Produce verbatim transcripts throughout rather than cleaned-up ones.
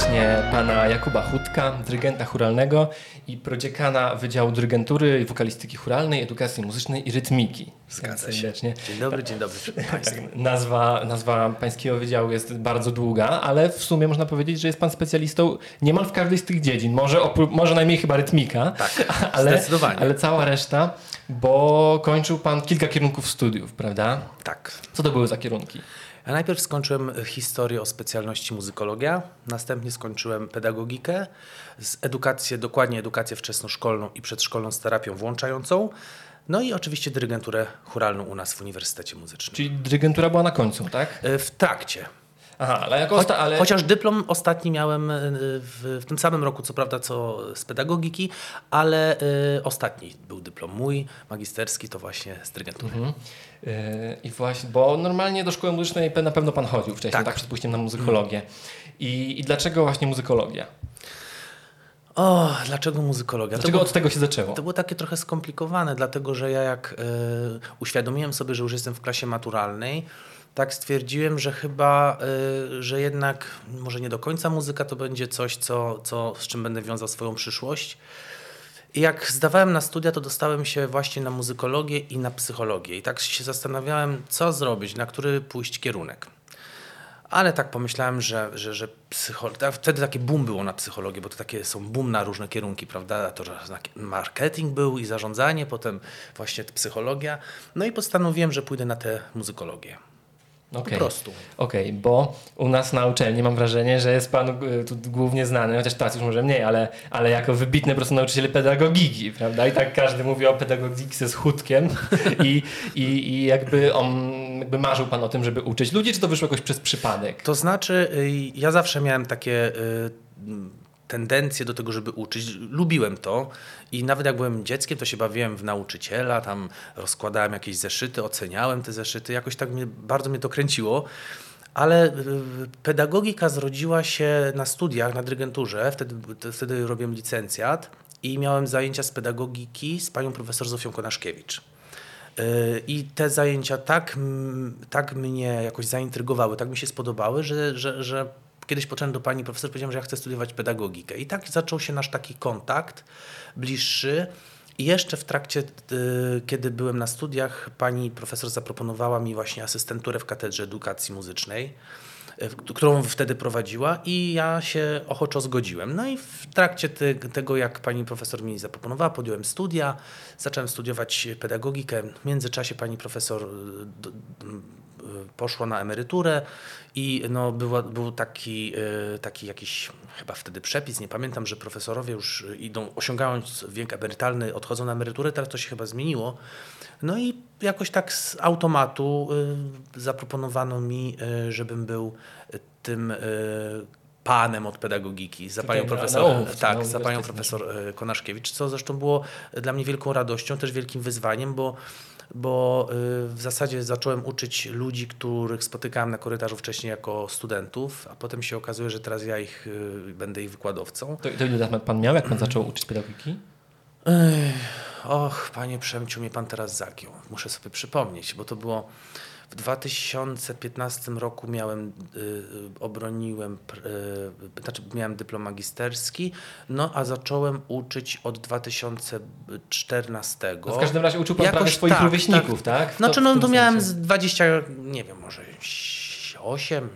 właśnie pana Jakuba Hutka, dyrygenta chóralnego i prodziekana Wydziału Dyrygentury i Wokalistyki Chóralnej, Edukacji Muzycznej i Rytmiki. Zgadza się. Dzień dobry, dzień dobry. Nazwa, nazwa pańskiego wydziału jest bardzo długa, ale w sumie można powiedzieć, że jest pan specjalistą niemal w każdej z tych dziedzin. Może, opró- może najmniej chyba rytmika, tak, ale, zdecydowanie. Ale cała reszta, bo kończył pan kilka kierunków studiów, prawda? Tak. Co to były za kierunki? Ja najpierw skończyłem historię o specjalności muzykologia, następnie skończyłem pedagogikę, z edukację, dokładnie edukację wczesnoszkolną i przedszkolną z terapią włączającą, no i oczywiście dyrygenturę chóralną u nas w Uniwersytecie Muzycznym. Czyli dyrygentura była na końcu, tak? W trakcie. Aha, ale jako osta- ale... Chociaż dyplom ostatni miałem w, w tym samym roku, co prawda, co z pedagogiki, ale y, ostatni był dyplom mój, magisterski, to właśnie z dyrygentury. Mhm. Yy, I właśnie, bo normalnie do szkoły muzycznej na pewno pan chodził wcześniej, tak, tak przed pójściem na muzykologię. Mhm. I, I dlaczego właśnie muzykologia? O, dlaczego muzykologia? Dlaczego było, od tego się zaczęło? To było takie trochę skomplikowane, dlatego że ja jak y, uświadomiłem sobie, że już jestem w klasie maturalnej, tak stwierdziłem, że chyba, y, że jednak może nie do końca muzyka to będzie coś, co, co, z czym będę wiązał swoją przyszłość. I jak zdawałem na studia, to dostałem się właśnie na muzykologię i na psychologię. I tak się zastanawiałem, co zrobić, na który pójść kierunek. Ale tak pomyślałem, że, że, że psychologia, wtedy taki boom było na psychologię, bo to takie są boom na różne kierunki, prawda? To marketing był i zarządzanie, potem właśnie psychologia. No i postanowiłem, że pójdę na tę muzykologię. Okay. Po prostu. Okej, okay, bo u nas na uczelni mam wrażenie, że jest pan tu głównie znany, chociaż teraz już może mniej, ale, ale jako wybitny po prostu nauczyciel pedagogiki, prawda? I tak każdy mówi o pedagogice z Hutkiem i, i, i jakby, on, jakby marzył pan o tym, żeby uczyć ludzi, czy to wyszło jakoś przez przypadek? To znaczy, ja zawsze miałem takie tendencje do tego, żeby uczyć. Lubiłem to i nawet jak byłem dzieckiem, to się bawiłem w nauczyciela, tam rozkładałem jakieś zeszyty, oceniałem te zeszyty. Jakoś tak mnie, bardzo mnie to kręciło, ale pedagogika zrodziła się na studiach, na dyrygenturze. Wtedy, wtedy robiłem licencjat i miałem zajęcia z pedagogiki z panią profesor Zofią Konaszkiewicz. I te zajęcia tak, tak mnie jakoś zaintrygowały, tak mi się spodobały, że, że, że kiedyś poszedłem do pani profesor, powiedziałem, że ja chcę studiować pedagogikę. I tak zaczął się nasz taki kontakt bliższy. I jeszcze w trakcie, kiedy byłem na studiach, pani profesor zaproponowała mi właśnie asystenturę w Katedrze Edukacji Muzycznej, którą wtedy prowadziła i ja się ochoczo zgodziłem. No i w trakcie te, tego, jak pani profesor mi zaproponowała, podjąłem studia, zacząłem studiować pedagogikę. W międzyczasie pani profesor do, poszła na emeryturę i no była, był taki, taki jakiś chyba wtedy przepis, nie pamiętam, że profesorowie już idą, osiągając wiek emerytalny, odchodzą na emeryturę, teraz to się chyba zmieniło. No i jakoś tak z automatu zaproponowano mi, żebym był tym panem od pedagogiki, za panią profesor, tak, za panią profesor Konaszkiewicz, co zresztą było dla mnie wielką radością, też wielkim wyzwaniem, bo bo w zasadzie zacząłem uczyć ludzi, których spotykałem na korytarzu wcześniej jako studentów, a potem się okazuje, że teraz ja ich będę ich wykładowcą. To, to ile lat pan miał, jak pan zaczął uczyć pedagogiki? Ech, och, panie Przemciu, mnie pan teraz zagiął. Muszę sobie przypomnieć, bo to było w dwa tysiące piętnastym roku miałem, y, obroniłem, y, znaczy miałem dyplom magisterski, no a zacząłem uczyć od dwa tysiące czternastego. No w każdym razie uczył pan jakoś prawie swoich tak, rówieśników, tak? tak? To, znaczy no to sensie. Miałem z dwudziestu, nie wiem, może osiem,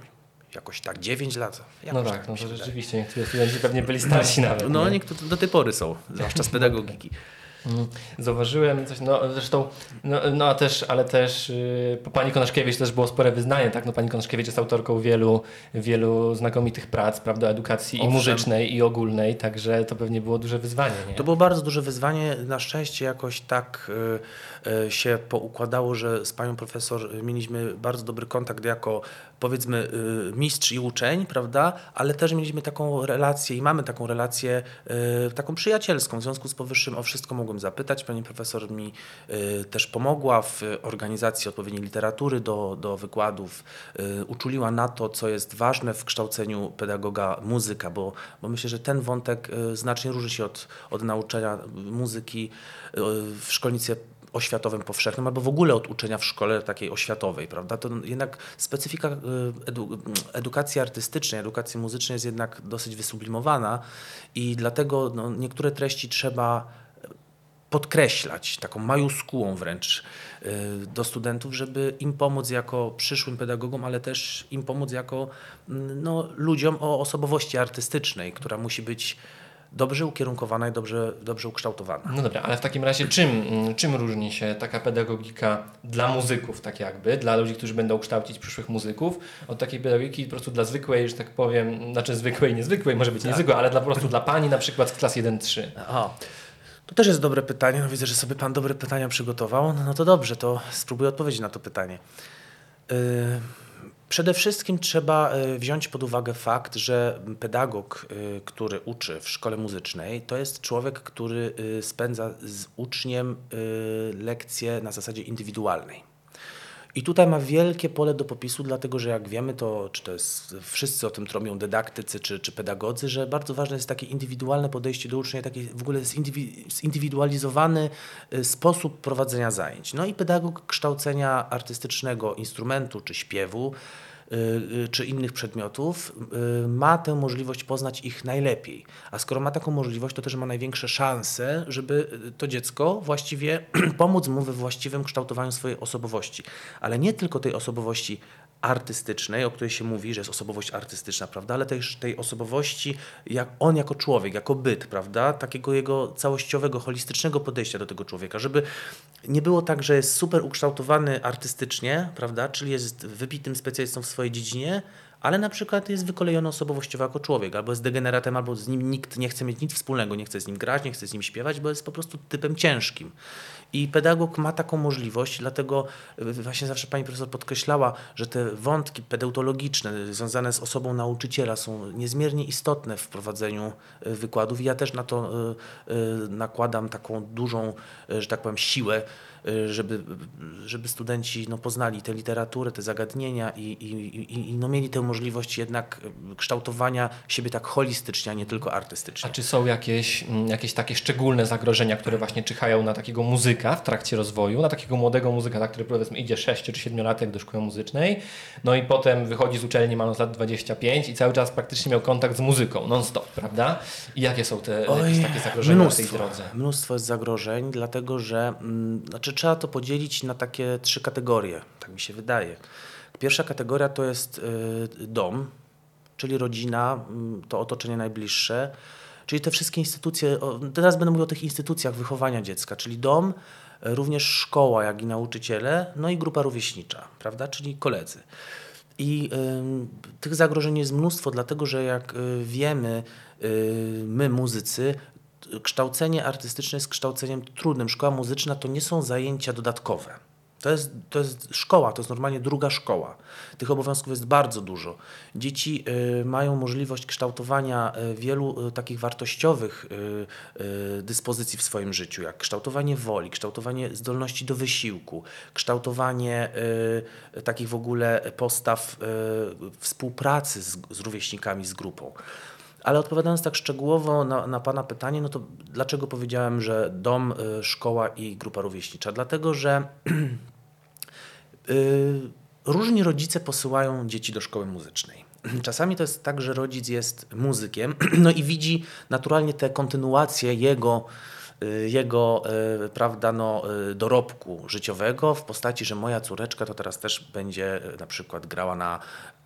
jakoś tak, dziewięć lat. Jakoś no tak, tak no to rzeczywiście, niektórzy studenci pewnie byli starsi no, nawet. No nie? Niektórzy do tej pory są, zwłaszcza z pedagogiki. Zauważyłem coś, no zresztą, no, no a też, ale też yy, po pani Konaszkiewicz też było spore wyznanie, tak? No pani Konaszkiewicz jest autorką wielu, wielu znakomitych prac, prawda, edukacji Owszem. I muzycznej i ogólnej, także to pewnie było duże wyzwanie, nie? To było bardzo duże wyzwanie, na szczęście jakoś tak yy, yy, się poukładało, że z panią profesor mieliśmy bardzo dobry kontakt jako powiedzmy yy, mistrz i uczeń, prawda, ale też mieliśmy taką relację i mamy taką relację yy, taką przyjacielską, w związku z powyższym o wszystko mogłem zapytać. Pani profesor mi y, też pomogła w organizacji odpowiedniej literatury do, do wykładów. Y, uczuliła na to, co jest ważne w kształceniu pedagoga muzyka, bo, bo myślę, że ten wątek y, znacznie różni się od, od nauczania muzyki y, w szkolnictwie oświatowym powszechnym albo w ogóle od uczenia w szkole takiej oświatowej, prawda? To jednak specyfika edu- edukacji artystycznej, edukacji muzycznej jest jednak dosyć wysublimowana i dlatego no, niektóre treści trzeba podkreślać, taką majuskułą wręcz do studentów, żeby im pomóc jako przyszłym pedagogom, ale też im pomóc jako no, ludziom o osobowości artystycznej, która musi być dobrze ukierunkowana i dobrze, dobrze ukształtowana. No dobra, ale w takim razie czym, czym różni się taka pedagogika dla muzyków, tak jakby, dla ludzi, którzy będą kształcić przyszłych muzyków, od takiej pedagogiki po prostu dla zwykłej, że tak powiem, znaczy zwykłej, niezwykłej, może być tak. niezwykłej, ale dla, po prostu dla pani na przykład z klas jeden trzy. Aha. To też jest dobre pytanie. No widzę, że sobie pan dobre pytania przygotował. No to dobrze, to spróbuję odpowiedzieć na to pytanie. Yy, przede wszystkim trzeba wziąć pod uwagę fakt, że pedagog, yy, który uczy w szkole muzycznej, to jest człowiek, który yy, spędza z uczniem yy, lekcje na zasadzie indywidualnej. I tutaj ma wielkie pole do popisu, dlatego że jak wiemy, to czy to jest, wszyscy o tym trąbią dydaktycy czy, czy pedagodzy, że bardzo ważne jest takie indywidualne podejście do ucznia, taki w ogóle zindywidualizowany sposób prowadzenia zajęć. No i pedagog kształcenia artystycznego instrumentu czy śpiewu czy innych przedmiotów ma tę możliwość poznać ich najlepiej. A skoro ma taką możliwość, to też ma największe szanse, żeby to dziecko właściwie pomóc mu we właściwym kształtowaniu swojej osobowości. Ale nie tylko tej osobowości artystycznej, o której się mówi, że jest osobowość artystyczna, prawda? Ale też tej osobowości, jak on jako człowiek, jako byt, prawda? Takiego jego całościowego, holistycznego podejścia do tego człowieka, żeby nie było tak, że jest super ukształtowany artystycznie, prawda? Czyli jest wybitnym specjalistą w swojej dziedzinie, ale na przykład jest wykolejony osobowościowo jako człowiek, albo jest degeneratem, albo z nim nikt nie chce mieć nic wspólnego, nie chce z nim grać, nie chce z nim śpiewać, bo jest po prostu typem ciężkim. I pedagog ma taką możliwość, dlatego właśnie zawsze pani profesor podkreślała, że te wątki pedeutologiczne związane z osobą nauczyciela są niezmiernie istotne w prowadzeniu wykładów i ja też na to nakładam taką dużą, że tak powiem, siłę, żeby, żeby studenci no, poznali tę literaturę, te zagadnienia i, i, i no, mieli tę możliwość jednak kształtowania siebie tak holistycznie, a nie tylko artystycznie. A czy są jakieś, jakieś takie szczególne zagrożenia, które właśnie czyhają na takiego muzyka w trakcie rozwoju, na takiego młodego muzyka, który powiedzmy idzie sześć czy siedmiolatek do szkoły muzycznej, no i potem wychodzi z uczelni mając lat dwadzieścia pięć i cały czas praktycznie miał kontakt z muzyką non stop, prawda? I jakie są te Oj, jakieś takie zagrożenia mnóstwo, w tej drodze? Mnóstwo jest zagrożeń, dlatego że znaczy trzeba to podzielić na takie trzy kategorie, tak mi się wydaje. Pierwsza kategoria to jest dom, czyli rodzina, to otoczenie najbliższe, czyli te wszystkie instytucje, teraz będę mówił o tych instytucjach wychowania dziecka, czyli dom, również szkoła, jak i nauczyciele, no i grupa rówieśnicza, prawda, czyli koledzy. I y, tych zagrożeń jest mnóstwo, dlatego że jak wiemy, y, my muzycy, kształcenie artystyczne jest kształceniem trudnym. Szkoła muzyczna to nie są zajęcia dodatkowe. To jest, to jest szkoła, to jest normalnie druga szkoła. Tych obowiązków jest bardzo dużo. Dzieci y, mają możliwość kształtowania y, wielu y, takich wartościowych y, y, dyspozycji w swoim życiu, jak kształtowanie woli, kształtowanie zdolności do wysiłku, kształtowanie y, takich w ogóle postaw y, współpracy z, z rówieśnikami, z grupą. Ale odpowiadając tak szczegółowo na, na pana pytanie, no to dlaczego powiedziałem, że dom, y, szkoła i grupa rówieśnicza? Dlatego, że y, różni rodzice posyłają dzieci do szkoły muzycznej. Czasami to jest tak, że rodzic jest muzykiem no i widzi naturalnie tę kontynuację jego, y, jego y, prawda, no, y, dorobku życiowego w postaci, że moja córeczka to teraz też będzie y, na przykład grała na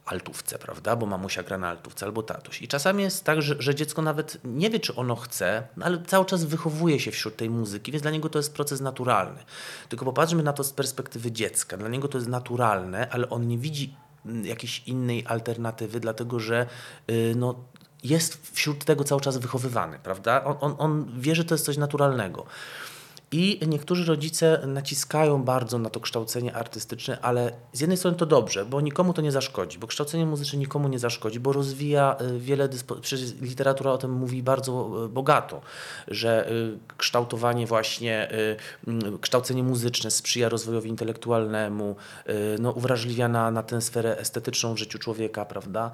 altówce, prawda, bo mamusia gra na altówce albo tatuś. I czasami jest tak, że, że dziecko nawet nie wie, czy ono chce, no ale cały czas wychowuje się wśród tej muzyki, więc dla niego to jest proces naturalny. Tylko popatrzmy na to z perspektywy dziecka. Dla niego to jest naturalne, ale on nie widzi jakiejś innej alternatywy, dlatego że yy, no, jest wśród tego cały czas wychowywany, prawda? On, on, on wie, że to jest coś naturalnego. I niektórzy rodzice naciskają bardzo na to kształcenie artystyczne, ale z jednej strony to dobrze, bo nikomu to nie zaszkodzi, bo kształcenie muzyczne nikomu nie zaszkodzi, bo rozwija wiele, dyspo- przecież literatura o tym mówi bardzo bogato, że kształtowanie właśnie, kształcenie muzyczne sprzyja rozwojowi intelektualnemu, no, uwrażliwia na, na tę sferę estetyczną w życiu człowieka, prawda?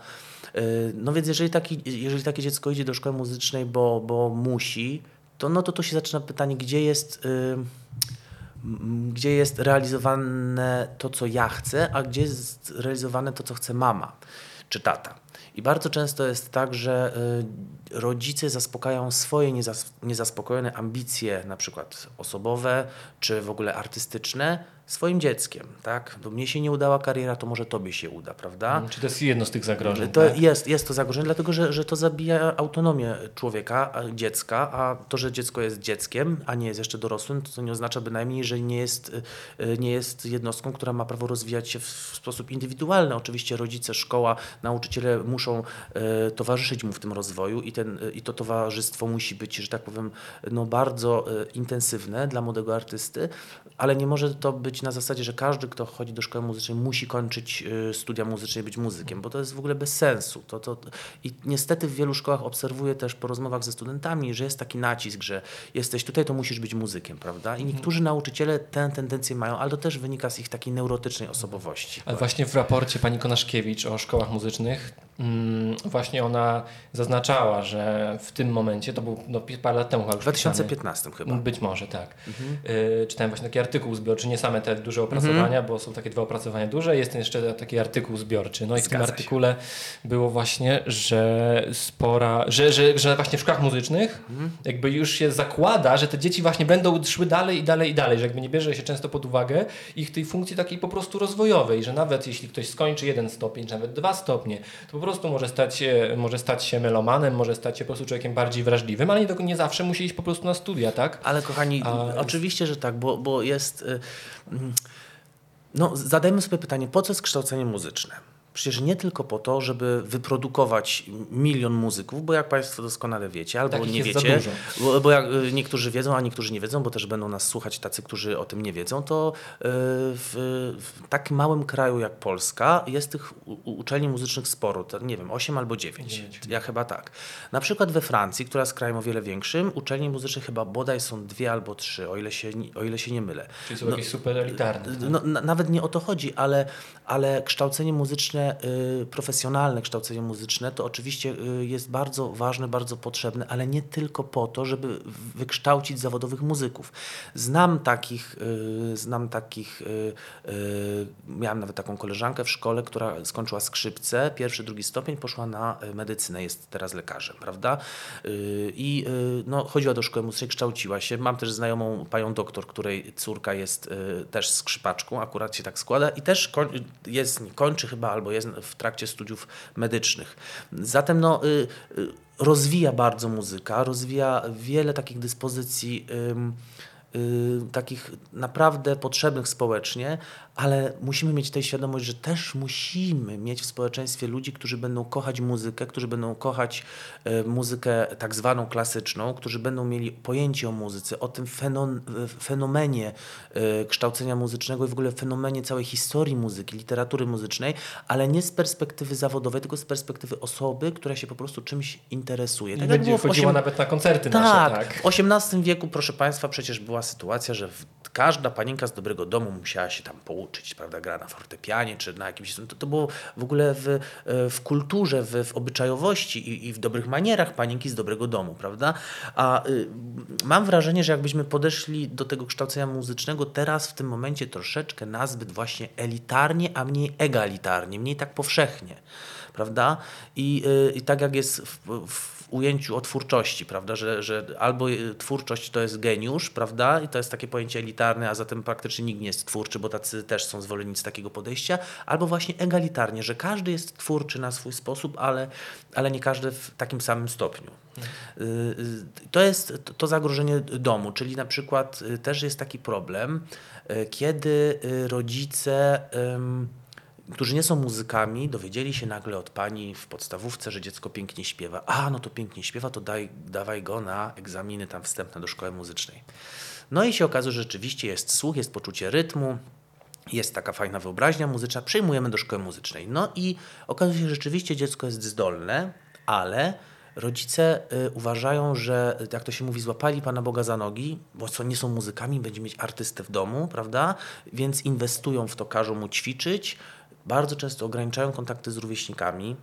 No więc jeżeli, taki, jeżeli takie dziecko idzie do szkoły muzycznej, bo, bo musi, to no to tu się zaczyna pytanie, gdzie jest y, gdzie jest realizowane to, co ja chcę, a gdzie jest realizowane to, co chce mama czy tata. I bardzo często jest tak, że rodzice zaspokajają swoje niezaspokojone ambicje, na przykład osobowe czy w ogóle artystyczne, swoim dzieckiem, tak? Bo mnie się nie udała kariera, to może tobie się uda, prawda? Czy to jest jedno z tych zagrożeń? To tak? jest, jest to zagrożenie, dlatego że, że to zabija autonomię człowieka, dziecka, a to, że dziecko jest dzieckiem, a nie jest jeszcze dorosłym, to nie oznacza bynajmniej, że nie jest, nie jest jednostką, która ma prawo rozwijać się w sposób indywidualny. Oczywiście rodzice, szkoła, nauczyciele muszą y, towarzyszyć mu w tym rozwoju i, ten, y, i to towarzystwo musi być, że tak powiem, no bardzo y, intensywne dla młodego artysty, ale nie może to być na zasadzie, że każdy, kto chodzi do szkoły muzycznej, musi kończyć studia muzyczne i być muzykiem, bo to jest w ogóle bez sensu. To, to... I niestety w wielu szkołach obserwuję też po rozmowach ze studentami, że jest taki nacisk, że jesteś tutaj, to musisz być muzykiem, prawda? I niektórzy nauczyciele tę tendencję mają, ale to też wynika z ich takiej neurotycznej osobowości. Ale właśnie w raporcie pani Konaszkiewicz o szkołach muzycznych mm, właśnie ona zaznaczała, że w tym momencie, to był no, parę lat temu chyba. W dwa tysiące piętnastym pisany, chyba. Być może, tak. Mhm. Y, czytałem właśnie taki artykuł zbiorczy, nie same te duże opracowania, mm-hmm. bo są takie dwa opracowania duże, jest jeszcze taki artykuł zbiorczy. No i w Zgadza tym artykule się. Było właśnie, że spora, że, że, że właśnie w szkołach muzycznych mm-hmm. jakby już się zakłada, że te dzieci właśnie będą szły dalej i dalej i dalej, że jakby nie bierze się często pod uwagę ich tej funkcji takiej po prostu rozwojowej, że nawet jeśli ktoś skończy jeden stopień, czy nawet dwa stopnie, to po prostu może stać się, może stać się melomanem, może stać się po prostu człowiekiem bardziej wrażliwym, ale nie, do, nie zawsze musi iść po prostu na studia, tak? Ale kochani, A... oczywiście, że tak, bo, bo jest... Y- No, zadajmy sobie pytanie, po co jest kształcenie muzyczne? Przecież nie tylko po to, żeby wyprodukować milion muzyków, bo jak państwo doskonale wiecie, albo Takich nie wiecie, bo, bo jak niektórzy wiedzą, a niektórzy nie wiedzą, bo też będą nas słuchać tacy, którzy o tym nie wiedzą, to w, w tak małym kraju jak Polska jest tych uczelni muzycznych sporo, to nie wiem, osiem albo dziewięć, ja chyba tak. Na przykład we Francji, która jest krajem o wiele większym, uczelnie muzyczne chyba bodaj są dwie albo trzy, o ile się, o ile się nie mylę. Czyli są no, jakieś super elitarne. Tak? No, na, nawet nie o to chodzi, ale, ale kształcenie muzyczne profesjonalne kształcenie muzyczne to oczywiście jest bardzo ważne, bardzo potrzebne, ale nie tylko po to, żeby wykształcić zawodowych muzyków. Znam takich, znam takich, miałam nawet taką koleżankę w szkole, która skończyła skrzypce, pierwszy, drugi stopień, poszła na medycynę, jest teraz lekarzem, prawda? I no, chodziła do szkoły muzycznej, kształciła się. Mam też znajomą panią doktor, której córka jest też skrzypaczką, akurat się tak składa i też jest, kończy chyba albo jest w trakcie studiów medycznych. Zatem no, y, y, rozwija bardzo muzyka, rozwija wiele takich dyspozycji y, y, takich naprawdę potrzebnych społecznie, ale musimy mieć tę świadomość, że też musimy mieć w społeczeństwie ludzi, którzy będą kochać muzykę, którzy będą kochać y, muzykę tak zwaną klasyczną, którzy będą mieli pojęcie o muzyce, o tym fenon- fenomenie y, kształcenia muzycznego i w ogóle fenomenie całej historii muzyki, literatury muzycznej, ale nie z perspektywy zawodowej, tylko z perspektywy osoby, która się po prostu czymś interesuje. Tak, będzie wchodziła osiem... nawet na koncerty tak, nasze. Tak, w osiemnastym wieku, proszę państwa, przecież była sytuacja, że każda panienka z dobrego domu musiała się tam połączyć. Uczyć, prawda, gra na fortepianie czy na jakimś... To, to było w ogóle w, w kulturze, w, w obyczajowości i, i w dobrych manierach panienki z dobrego domu, prawda? A y, mam wrażenie, że jakbyśmy podeszli do tego kształcenia muzycznego teraz w tym momencie troszeczkę nazbyt właśnie elitarnie, a mniej egalitarnie, mniej tak powszechnie, prawda? I, y, i tak jak jest w, w ujęciu o twórczości, prawda, że, że albo twórczość to jest geniusz, prawda, i to jest takie pojęcie elitarne, a zatem praktycznie nikt nie jest twórczy, bo tacy też są zwolennicy takiego podejścia, albo właśnie egalitarnie, że każdy jest twórczy na swój sposób, ale, ale nie każdy w takim samym stopniu. To jest to zagrożenie domu, czyli na przykład też jest taki problem, kiedy rodzice... którzy nie są muzykami, dowiedzieli się nagle od pani w podstawówce, że dziecko pięknie śpiewa. A, no to pięknie śpiewa, to daj, dawaj go na egzaminy tam wstępne do szkoły muzycznej. No i się okazuje, że rzeczywiście jest słuch, jest poczucie rytmu, jest taka fajna wyobraźnia muzyczna, przyjmujemy do szkoły muzycznej. No i okazuje się, że rzeczywiście dziecko jest zdolne, ale... Rodzice y, uważają, że, jak to się mówi, złapali Pana Boga za nogi, bo co nie są muzykami, będzie mieć artystę w domu, prawda? Więc inwestują w to, każą mu ćwiczyć. Bardzo często ograniczają kontakty z rówieśnikami.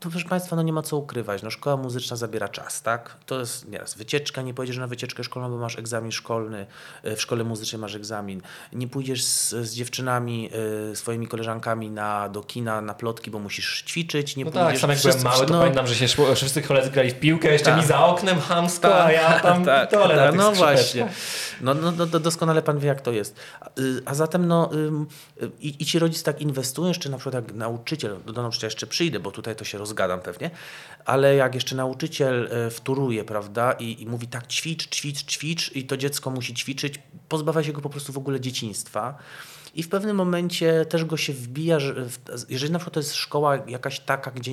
To proszę Państwa, no nie ma co ukrywać, no szkoła muzyczna zabiera czas, tak? To jest nieraz wycieczka, nie pojedziesz na wycieczkę szkolną, bo masz egzamin szkolny, w szkole muzycznej masz egzamin, nie pójdziesz z, z dziewczynami, swoimi koleżankami na, do kina, na plotki, bo musisz ćwiczyć, nie no pójdziesz... Tak, sam jak wszyscy, byłem mały, to no, pamiętam, że się szło, wszyscy koledzy grali w piłkę, jeszcze ta, mi za oknem chamsko, ta, a ja tam ta, ta, dole ta, na tych no właśnie, no, no, no doskonale Pan wie, jak to jest. A, a zatem no i, i ci rodzice tak inwestują, jeszcze na przykład jak nauczyciel, do nauczyciela jeszcze przyjdę, bo tutaj to się rozgadam pewnie, ale jak jeszcze nauczyciel wtóruje, prawda, i, i mówi tak ćwicz, ćwicz, ćwicz i to dziecko musi ćwiczyć, pozbawia się go po prostu w ogóle dzieciństwa i w pewnym momencie też go się wbija, że w, jeżeli na przykład to jest szkoła jakaś taka, gdzie,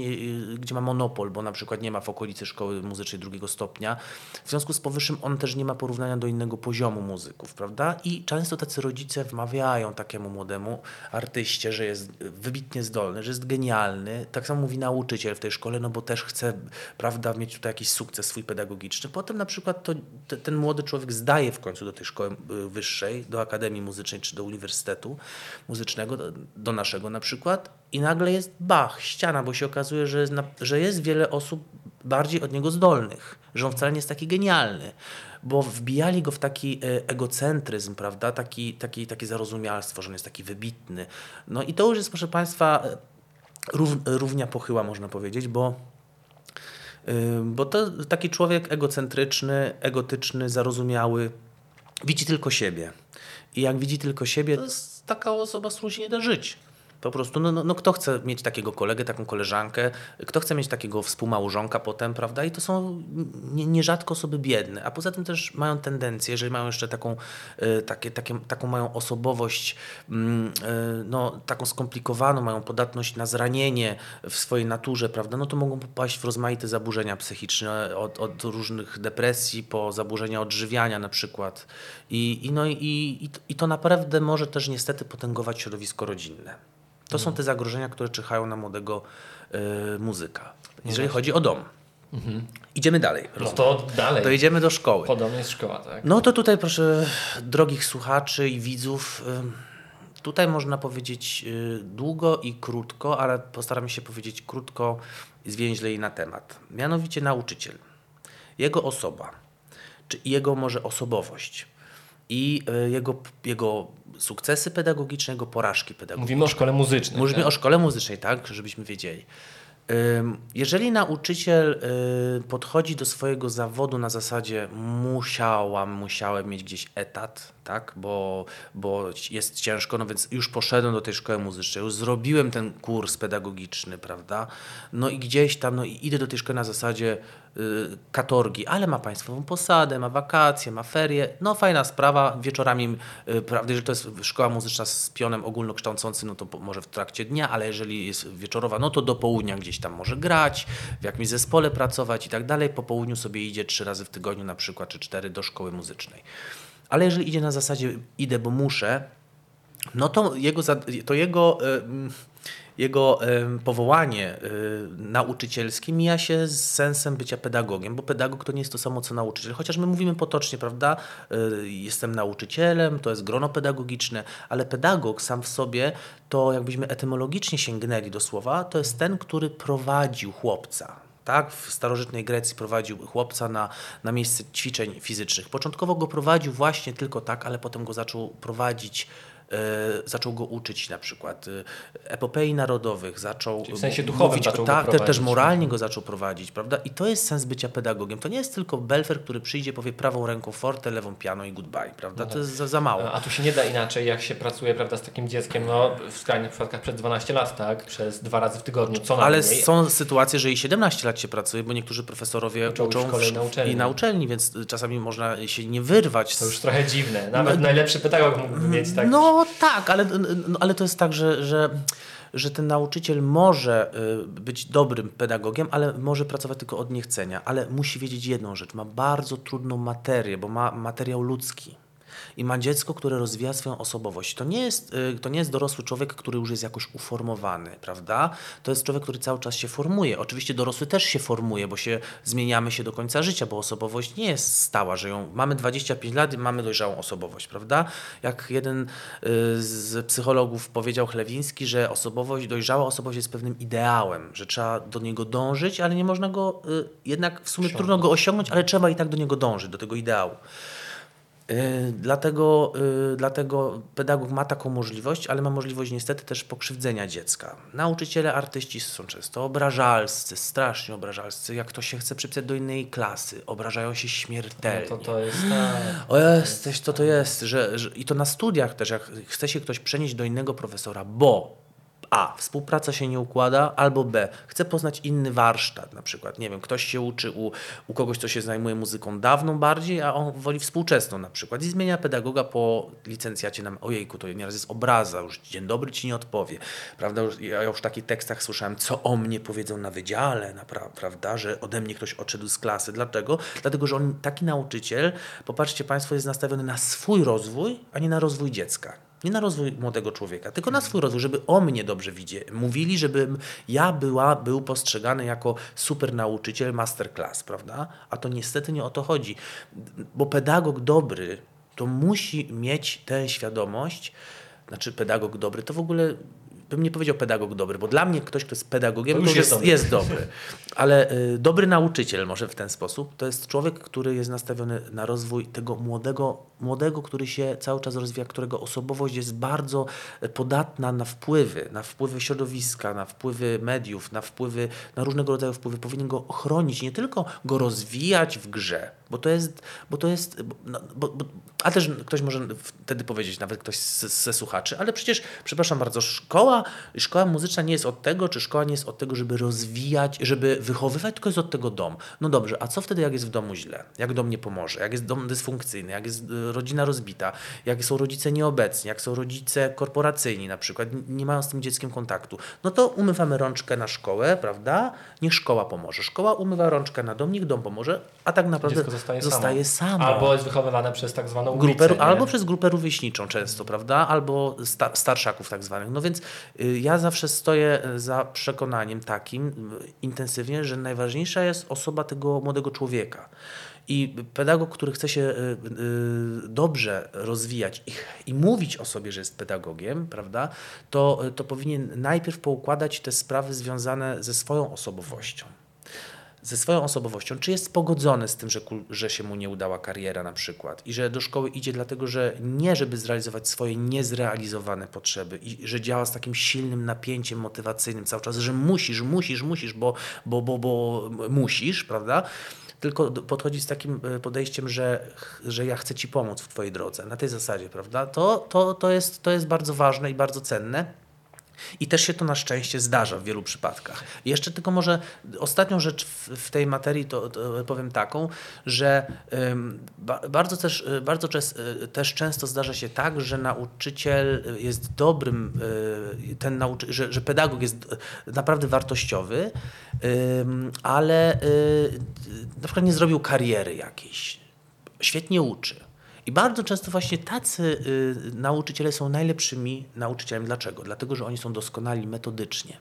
gdzie ma monopol, bo na przykład nie ma w okolicy szkoły muzycznej drugiego stopnia, w związku z powyższym on też nie ma porównania do innego poziomu muzyków, prawda, i często tacy rodzice wmawiają takiemu młodemu artyście, że jest wybitnie zdolny, że jest genialny. Tak samo mówi nauczyciel w tej szkole, no bo też chce, prawda, mieć tutaj jakiś sukces swój pedagogiczny. Potem na przykład to, te, ten młody człowiek zdaje w końcu do tej szkoły wyższej, do Akademii Muzycznej czy do Uniwersytetu Muzycznego, do, do naszego na przykład i nagle jest bach, ściana, bo się okazuje, że jest, na, że jest wiele osób bardziej od niego zdolnych, że on wcale nie jest taki genialny, bo wbijali go w taki egocentryzm, prawda, taki, taki, takie zarozumialstwo, że on jest taki wybitny. No i to już jest, proszę Państwa, równia pochyła, można powiedzieć, bo, bo to taki człowiek egocentryczny, egotyczny, zarozumiały, widzi tylko siebie. I jak widzi tylko siebie, to jest taka osoba, z którą się nie da żyć. Po prostu, no, no, no kto chce mieć takiego kolegę, taką koleżankę, kto chce mieć takiego współmałżonka potem, prawda? I to są nierzadko osoby biedne. A poza tym też mają tendencję, jeżeli mają jeszcze taką, y, takie, takie, taką mają osobowość, y, no, taką skomplikowaną, mają podatność na zranienie w swojej naturze, prawda? No to mogą popaść w rozmaite zaburzenia psychiczne, od, od różnych depresji po zaburzenia odżywiania na przykład. I, i, no, i, i to naprawdę może też niestety potęgować środowisko rodzinne. To są te zagrożenia, które czyhają na młodego y, muzyka, jeżeli chodzi o dom. Mhm. Idziemy dalej. No to dalej. To idziemy do szkoły. Podobnie jest szkoła, tak? No to tutaj proszę drogich słuchaczy i widzów, y, tutaj można powiedzieć y, długo i krótko, ale postaram się powiedzieć krótko i zwięźle i na temat. Mianowicie nauczyciel, jego osoba, czy jego może osobowość i y, jego, jego sukcesy pedagogiczne, jego porażki pedagogiczne. Mówimy o szkole muzycznej. Mówimy tak? o szkole muzycznej, tak, żebyśmy wiedzieli. Jeżeli nauczyciel podchodzi do swojego zawodu na zasadzie musiałam, musiałem mieć gdzieś etat, tak, bo, bo jest ciężko, no więc już poszedłem do tej szkoły muzycznej, już zrobiłem ten kurs pedagogiczny, prawda, no i gdzieś tam, no i idę do tej szkoły na zasadzie katorgi, ale ma państwową posadę, ma wakacje, ma ferie, no fajna sprawa, wieczorami, prawda, jeżeli to jest szkoła muzyczna z pionem ogólnokształcącym, no to może w trakcie dnia, ale jeżeli jest wieczorowa, no to do południa gdzieś tam może grać, w jakimś zespole pracować i tak dalej, po południu sobie idzie trzy razy w tygodniu na przykład, czy cztery do szkoły muzycznej. Ale jeżeli idzie na zasadzie idę, bo muszę, no to jego, to jego, jego powołanie nauczycielskie mija się z sensem bycia pedagogiem, bo pedagog to nie jest to samo co nauczyciel. Chociaż my mówimy potocznie, prawda, jestem nauczycielem, to jest grono pedagogiczne, ale pedagog sam w sobie, to jakbyśmy etymologicznie sięgnęli do słowa, to jest ten, który prowadził chłopca. Tak, w starożytnej Grecji prowadził chłopca na, na miejsce ćwiczeń fizycznych. Początkowo go prowadził właśnie tylko tak, ale potem go zaczął prowadzić, yy, zaczął go uczyć na przykład yy, epopei narodowych, zaczął w sensie duchowym mówić, zaczął tak, go prowadzić, też moralnie go zaczął prowadzić, prawda? I to jest sens bycia pedagogiem. To nie jest tylko belfer, który przyjdzie, powie prawą ręką forte, lewą piano i goodbye, prawda? No to jest za, za mało. A tu się nie da inaczej, jak się pracuje, prawda, z takim dzieckiem, no w skrajnych przypadkach przez dwanaście lat, tak? Przez dwa razy w tygodniu, co najmniej. Ale są sytuacje, że i siedemnaście lat się pracuje, bo niektórzy profesorowie uczą, uczą w szkole, w sz- na uczelni. i na uczelni, więc czasami można się nie wyrwać. To już trochę dziwne. Nawet no, najlepszy pedagog mógłby mieć tak. No, No tak, ale, no, ale to jest tak, że, że, że ten nauczyciel może być dobrym pedagogiem, ale może pracować tylko od niechcenia, ale musi wiedzieć jedną rzecz, ma bardzo trudną materię, bo ma materiał ludzki. i ma dziecko, które rozwija swoją osobowość. To nie jest, to nie jest dorosły człowiek, który już jest jakoś uformowany, prawda? To jest człowiek, który cały czas się formuje. Oczywiście dorosły też się formuje, bo się zmieniamy się do końca życia, bo osobowość nie jest stała, że ją mamy dwadzieścia pięć lat i mamy dojrzałą osobowość, prawda? Jak jeden z psychologów powiedział, Chlewiński, że osobowość, dojrzała osobowość jest pewnym ideałem, że trzeba do niego dążyć, ale nie można go, jednak w sumie trudno go osiągnąć, ale trzeba i tak do niego dążyć, do tego ideału. Yy, dlatego, yy, dlatego pedagog ma taką możliwość, ale ma możliwość niestety też pokrzywdzenia dziecka. Nauczyciele, artyści są często obrażalscy, strasznie obrażalscy. Jak ktoś się chce przypisać do innej klasy, obrażają się śmiertelnie. No to, to jest tak. O jesteś, to to jest. Że, że, i to na studiach też, jak chce się ktoś przenieść do innego profesora, bo A. współpraca się nie układa, albo B. chce poznać inny warsztat, na przykład, nie wiem, ktoś się uczy u, u kogoś, kto się zajmuje muzyką dawną bardziej, a on woli współczesną na przykład i zmienia pedagoga po licencjacie nam, ojejku, to nieraz jest obraza, już dzień dobry ci nie odpowie, prawda, ja już w takich tekstach słyszałem, co o mnie powiedzą na wydziale, pra- prawda, że ode mnie ktoś odszedł z klasy, dlaczego? Dlatego, że on, taki nauczyciel, popatrzcie Państwo, jest nastawiony na swój rozwój, a nie na rozwój dziecka. Nie na rozwój młodego człowieka, tylko na swój rozwój, żeby o mnie dobrze widzieli, mówili, żebym ja była, był postrzegany jako super nauczyciel, masterclass, prawda? A to niestety nie o to chodzi, bo pedagog dobry to musi mieć tę świadomość, znaczy pedagog dobry to w ogóle, bym nie powiedział pedagog dobry, bo dla mnie ktoś, kto jest pedagogiem, to już jest, jest, dobry. jest dobry, ale y, dobry nauczyciel może w ten sposób, to jest człowiek, który jest nastawiony na rozwój tego młodego, młodego, który się cały czas rozwija, którego osobowość jest bardzo podatna na wpływy, na wpływy środowiska, na wpływy mediów, na wpływy, na różnego rodzaju wpływy. Powinien go chronić, nie tylko go rozwijać w grze, bo to jest, bo to jest, bo, bo, bo, a też ktoś może wtedy powiedzieć, nawet ktoś ze słuchaczy, ale przecież, przepraszam bardzo, szkoła Szkoła muzyczna nie jest od tego, czy szkoła nie jest od tego, żeby rozwijać, żeby wychowywać, tylko jest od tego dom. No dobrze, a co wtedy, jak jest w domu źle? Jak dom nie pomoże? Jak jest dom dysfunkcyjny? Jak jest rodzina rozbita? Jak są rodzice nieobecni? Jak są rodzice korporacyjni na przykład? Nie mają z tym dzieckiem kontaktu. No to umywamy rączkę na szkołę, prawda? Niech szkoła pomoże. Szkoła umywa rączkę na dom, niech dom pomoże, a tak naprawdę dziecko zostaje, zostaje samo. samo. Albo jest wychowywane przez tak zwaną grupę, ulicę, albo przez grupę rówieśniczą często, prawda? Albo sta- starszaków tak zwanych. No więc ja zawsze stoję za przekonaniem takim intensywnie, że najważniejsza jest osoba tego młodego człowieka. I pedagog, który chce się dobrze rozwijać i, i mówić o sobie, że jest pedagogiem, prawda, to, to powinien najpierw poukładać te sprawy związane ze swoją osobowością. ze swoją osobowością, czy jest pogodzony z tym, że, że się mu nie udała kariera na przykład i że do szkoły idzie dlatego, że nie żeby zrealizować swoje niezrealizowane potrzeby i że działa z takim silnym napięciem motywacyjnym cały czas, że musisz, musisz, musisz, bo, bo, bo, bo musisz, prawda? Tylko podchodzi z takim podejściem, że, że ja chcę ci pomóc w twojej drodze, na tej zasadzie, prawda? To, to, to, jest, to jest bardzo ważne i bardzo cenne. I też się to na szczęście zdarza w wielu przypadkach. Jeszcze tylko może ostatnią rzecz w, w tej materii to, to powiem taką, że ym, ba, bardzo, też, bardzo czes, też często zdarza się tak, że nauczyciel jest dobrym, y, ten nauczy- że, że pedagog jest naprawdę wartościowy, ym, ale y, na przykład nie zrobił kariery jakiejś, świetnie uczy. I bardzo często właśnie tacy y, nauczyciele są najlepszymi nauczycielami. Dlaczego? Dlatego, że oni są doskonali metodycznie,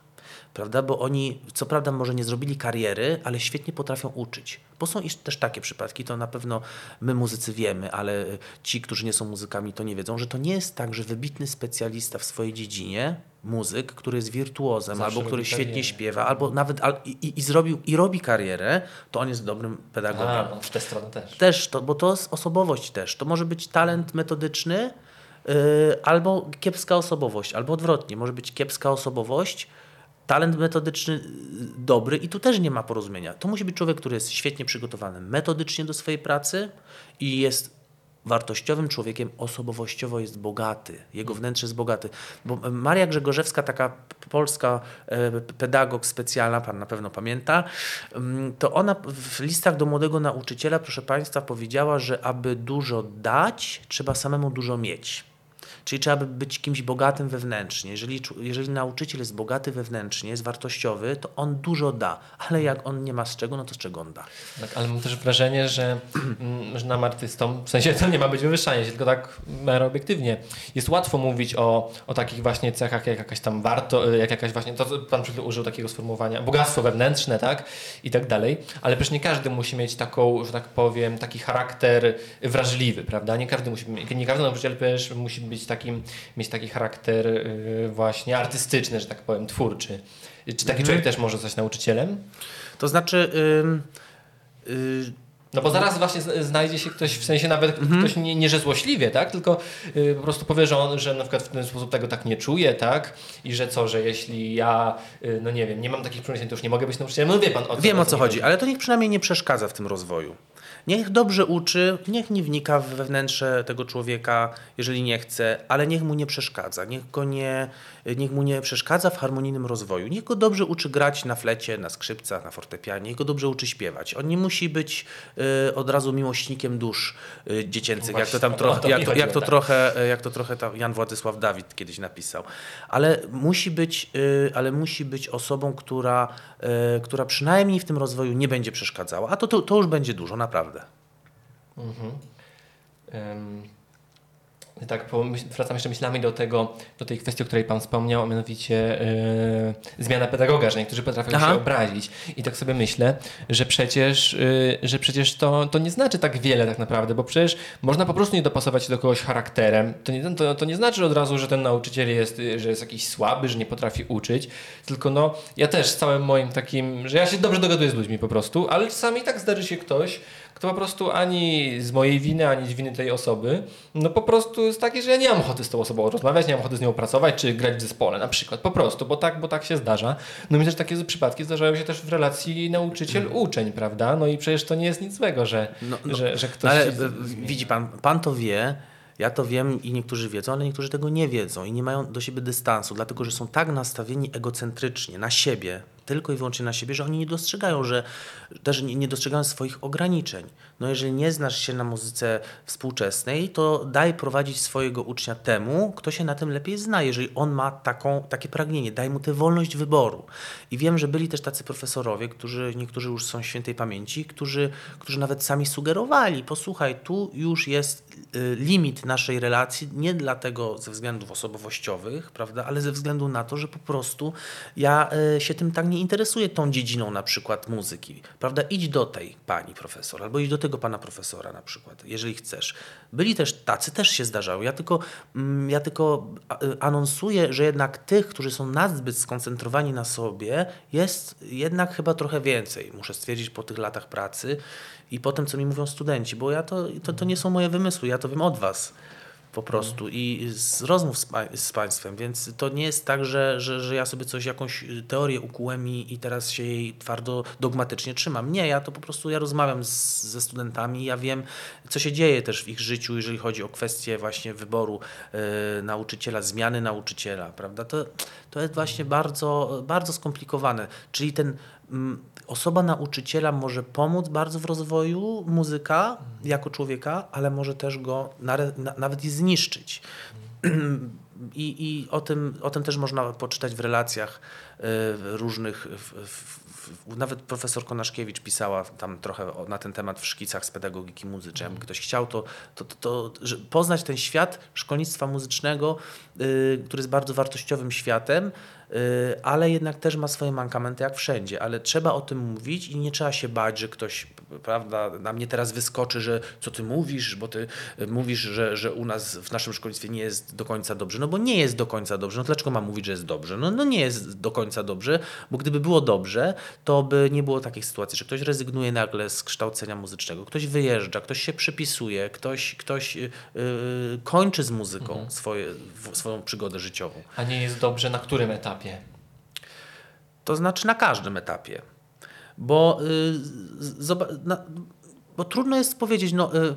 prawda? Bo oni, co prawda, może nie zrobili kariery, ale świetnie potrafią uczyć. Bo są też takie przypadki, to na pewno my muzycy wiemy, ale ci, którzy nie są muzykami, to nie wiedzą, że to nie jest tak, że wybitny specjalista w swojej dziedzinie, muzyk, który jest wirtuozem, zawsze albo który świetnie karierę. śpiewa, albo nawet al, i, i, zrobił, i robi karierę, to on jest dobrym pedagogiem. A, no w tę stronę też. Też, to, bo to jest osobowość też. To może być talent metodyczny, yy, albo kiepska osobowość, albo odwrotnie. Może być kiepska osobowość, talent metodyczny dobry i tu też nie ma porozumienia. To musi być człowiek, który jest świetnie przygotowany metodycznie do swojej pracy i jest wartościowym człowiekiem, osobowościowo jest bogaty, jego wnętrze jest bogate. Bo Maria Grzegorzewska, taka polska pedagog specjalna, pan na pewno pamięta, to ona w listach do młodego nauczyciela, proszę Państwa, powiedziała, że aby dużo dać, trzeba samemu dużo mieć. Czyli trzeba by być kimś bogatym wewnętrznie. Jeżeli, jeżeli nauczyciel jest bogaty wewnętrznie, jest wartościowy, to on dużo da. Ale jak on nie ma z czego, no to z czego on da? Tak, ale mam też wrażenie, że, że nam artystom, w sensie to nie ma być wywyższanie się, tylko tak obiektywnie. Jest łatwo mówić o, o takich właśnie cechach, jak jakaś tam warto, jak jakaś właśnie, to pan użył takiego sformułowania, bogactwo wewnętrzne, tak? I tak dalej. Ale przecież nie każdy musi mieć taką, że tak powiem, taki charakter wrażliwy, prawda? Nie każdy musi, nie każdy nauczyciel też musi być takim, mieć taki charakter yy, właśnie artystyczny, że tak powiem, twórczy. Czy taki mhm. człowiek też może zostać nauczycielem? To znaczy... Yy, yy... No bo zaraz właśnie znajdzie się ktoś, w sensie nawet mhm. ktoś nie, nie że złośliwie, tak? Tylko yy, po prostu powie, że on, że na przykład w ten sposób tego tak nie czuje, tak? I że co, że jeśli ja, yy, no nie wiem, nie mam takich przeniesień, to już nie mogę być nauczycielem. No wie pan o co, Wiem o co chodzi, ale to niech przynajmniej nie przeszkadza w tym rozwoju. Niech dobrze uczy, niech nie wnika we wnętrze tego człowieka, jeżeli nie chce, ale niech mu nie przeszkadza, niech, go nie, niech mu nie przeszkadza w harmonijnym rozwoju. Niech go dobrze uczy grać na flecie, na skrzypcach, na fortepianie, niech go dobrze uczy śpiewać. On nie musi być y, od razu miłośnikiem dusz y, dziecięcych, Właśnie, jak to tam no, trochę, to jak, chodziło, jak to tak. trochę, jak to trochę tam Jan Władysław Dawid kiedyś napisał. Ale musi być, y, ale musi być osobą, która, y, która przynajmniej w tym rozwoju nie będzie przeszkadzała, a to, to, to już będzie dużo, naprawdę. Mhm. Um, tak, wracam jeszcze myślami do tego, do tej kwestii, o której pan wspomniał, a mianowicie yy, zmiana pedagoga, że niektórzy potrafią Aha. się obrazić. I tak sobie myślę, że przecież, yy, że przecież to, to nie znaczy tak wiele tak naprawdę, bo przecież można po prostu nie dopasować się do kogoś charakterem. To nie, to, to nie znaczy od razu, że ten nauczyciel jest, że jest jakiś słaby, że nie potrafi uczyć, tylko no ja też z całym moim takim, że ja się dobrze dogaduję z ludźmi po prostu, ale czasami tak zdarzy się ktoś, kto po prostu ani z mojej winy, ani z winy tej osoby, no po prostu jest taki, że ja nie mam ochoty z tą osobą rozmawiać, nie mam ochoty z nią pracować, czy grać w zespole na przykład, po prostu, bo tak, bo tak się zdarza. No mi też takie przypadki zdarzają się też w relacji nauczyciel-uczeń, prawda? No i przecież to nie jest nic złego, że, no, no, że, że ktoś... Ale widzi pan, pan to wie, ja to wiem i niektórzy wiedzą, ale niektórzy tego nie wiedzą i nie mają do siebie dystansu, dlatego że są tak nastawieni egocentrycznie na siebie, tylko i wyłącznie na siebie, że oni nie dostrzegają, że też nie dostrzegają swoich ograniczeń. No jeżeli nie znasz się na muzyce współczesnej, to daj prowadzić swojego ucznia temu, kto się na tym lepiej zna, jeżeli on ma taką, takie pragnienie, daj mu tę wolność wyboru. I wiem, że byli też tacy profesorowie, którzy, niektórzy już są świętej pamięci, którzy, którzy nawet sami sugerowali, posłuchaj, tu już jest limit naszej relacji, nie dlatego ze względów osobowościowych, prawda, ale ze względu na to, że po prostu ja się tym tak nie interesuje tą dziedziną na przykład muzyki, prawda? Idź do tej pani profesor, albo idź do tego pana profesora na przykład, jeżeli chcesz. Byli też tacy, też się zdarzały. Ja tylko, ja tylko anonsuję, że jednak tych, którzy są nazbyt skoncentrowani na sobie, jest jednak chyba trochę więcej. Muszę stwierdzić po tych latach pracy i po tym, co mi mówią studenci, bo ja to, to, to nie są moje wymysły, ja to wiem od was. Po prostu i z rozmów z, pa- z państwem, więc to nie jest tak, że, że, że ja sobie coś, jakąś teorię ukułem i, i teraz się jej twardo, dogmatycznie trzymam. Nie, ja to po prostu, ja rozmawiam z, ze studentami, ja wiem, co się dzieje też w ich życiu, jeżeli chodzi o kwestię właśnie wyboru y, nauczyciela, zmiany nauczyciela, prawda? To, to jest właśnie bardzo, bardzo skomplikowane, czyli ten mm, osoba nauczyciela może pomóc bardzo w rozwoju muzyka jako człowieka, ale może też go na, na, nawet i zniszczyć. I, i o tym, o tym też można poczytać w relacjach y, różnych. W, w, w, nawet profesor Konaszkiewicz pisała tam trochę o, na ten temat w szkicach z pedagogiki muzycznej. Jakby ktoś chciał, to, to, to, to że poznać ten świat szkolnictwa muzycznego, y, który jest bardzo wartościowym światem, y, ale jednak też ma swoje mankamenty jak wszędzie. Ale trzeba o tym mówić i nie trzeba się bać, że ktoś, prawda, na mnie teraz wyskoczy, że co ty mówisz, bo ty mówisz, że, że u nas w naszym szkolnictwie nie jest do końca dobrze. No bo nie jest do końca dobrze. No dlaczego mam mówić, że jest dobrze? No, no nie jest do końca dobrze, bo gdyby było dobrze, to by nie było takich sytuacji, że ktoś rezygnuje nagle z kształcenia muzycznego, ktoś wyjeżdża, ktoś się przypisuje, ktoś, ktoś yy, kończy z muzyką mhm. swoje, w, swoją przygodę życiową. A nie jest dobrze na którym etapie? To znaczy na każdym etapie. Bo, yy, zoba- na, bo trudno jest powiedzieć, no, yy,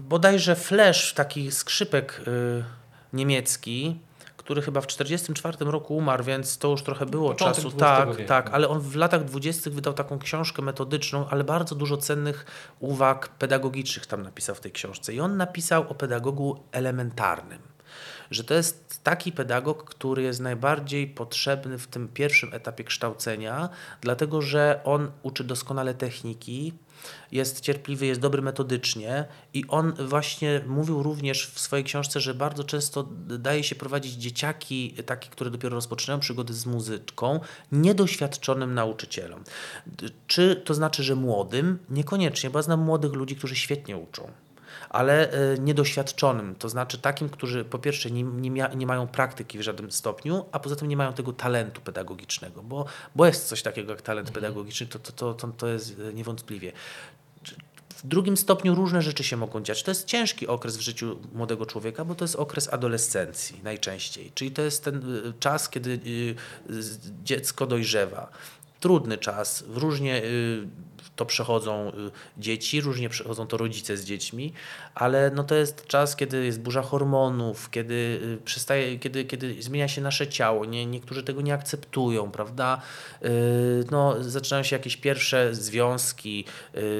bodajże Flesch, taki skrzypek yy, niemiecki, który chyba w tysiąc dziewięćset czterdziestym czwartym roku umarł, więc to już trochę było Początek czasu. Tak, wieku. tak, ale on w latach dwudziestych wydał taką książkę metodyczną, ale bardzo dużo cennych uwag pedagogicznych tam napisał w tej książce. I on napisał o pedagogu elementarnym. że to jest taki pedagog, który jest najbardziej potrzebny w tym pierwszym etapie kształcenia, dlatego że on uczy doskonale techniki, jest cierpliwy, jest dobry metodycznie i on właśnie mówił również w swojej książce, że bardzo często daje się prowadzić dzieciaki, takie, które dopiero rozpoczynają przygody z muzyczką, niedoświadczonym nauczycielom. Czy to znaczy, że młodym? Niekoniecznie, bo ja znam młodych ludzi, którzy świetnie uczą, ale niedoświadczonym, to znaczy takim, którzy po pierwsze nie, nie, mia, nie mają praktyki w żadnym stopniu, a poza tym nie mają tego talentu pedagogicznego, bo, bo jest coś takiego jak talent mhm. pedagogiczny, to, to, to, to, to jest niewątpliwie. W drugim stopniu różne rzeczy się mogą dziać. To jest ciężki okres w życiu młodego człowieka, bo to jest okres adolescencji najczęściej, czyli to jest ten czas, kiedy dziecko dojrzewa. Trudny czas, różnie to przechodzą dzieci, różnie przechodzą to rodzice z dziećmi, ale no to jest czas, kiedy jest burza hormonów, kiedy przestaje, kiedy, kiedy zmienia się nasze ciało, nie, niektórzy tego nie akceptują, prawda? No, zaczynają się jakieś pierwsze związki,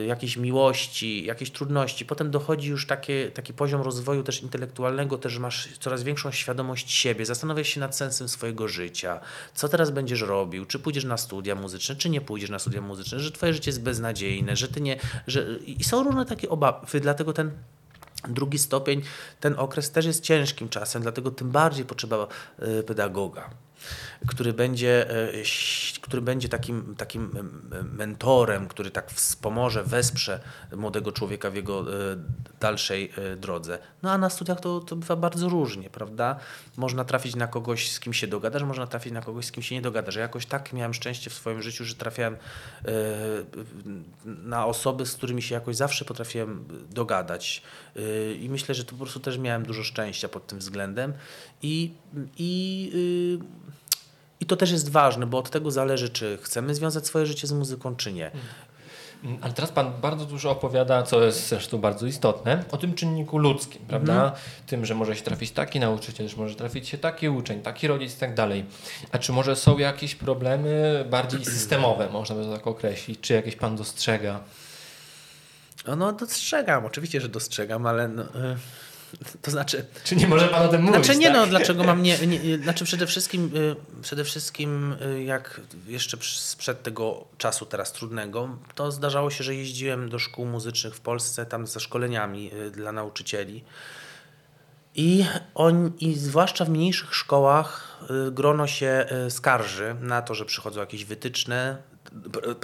jakieś miłości, jakieś trudności, potem dochodzi już takie, taki poziom rozwoju też intelektualnego, też masz coraz większą świadomość siebie, zastanawiasz się nad sensem swojego życia, co teraz będziesz robił, czy pójdziesz na studia muzyczne, czy nie pójdziesz na studia muzyczne, że twoje życie jest bez nadziejne, że ty nie, że i są różne takie obawy, dlatego ten drugi stopień, ten okres też jest ciężkim czasem, dlatego tym bardziej potrzeba pedagoga, który będzie, który będzie takim, takim mentorem, który tak wspomoże, wesprze młodego człowieka w jego dalszej drodze. No a na studiach to, to bywa bardzo różnie, prawda? Można trafić na kogoś, z kim się dogadasz, można trafić na kogoś, z kim się nie dogadasz. Ja jakoś tak miałem szczęście w swoim życiu, że trafiałem na osoby, z którymi się jakoś zawsze potrafiłem dogadać i myślę, że to po prostu też miałem dużo szczęścia pod tym względem i, i I to też jest ważne, bo od tego zależy, czy chcemy związać swoje życie z muzyką, czy nie. Ale teraz pan bardzo dużo opowiada, co jest zresztą bardzo istotne, o tym czynniku ludzkim, prawda? Mm. Tym, że może się trafić taki nauczyciel, że może trafić się taki uczeń, taki rodzic i tak dalej. A czy może są jakieś problemy bardziej systemowe, można by to tak określić? Czy jakieś pan dostrzega? No, no dostrzegam, oczywiście, że dostrzegam, ale... No, y- To znaczy, czy nie może pan o tym mówić? Znaczy nie, tak? no dlaczego mam nie, nie znaczy przede wszystkim, przede wszystkim jak jeszcze sprzed tego czasu teraz trudnego, to zdarzało się, że jeździłem do szkół muzycznych w Polsce tam ze szkoleniami dla nauczycieli. I, on, I zwłaszcza w mniejszych szkołach grono się skarży na to, że przychodzą jakieś wytyczne.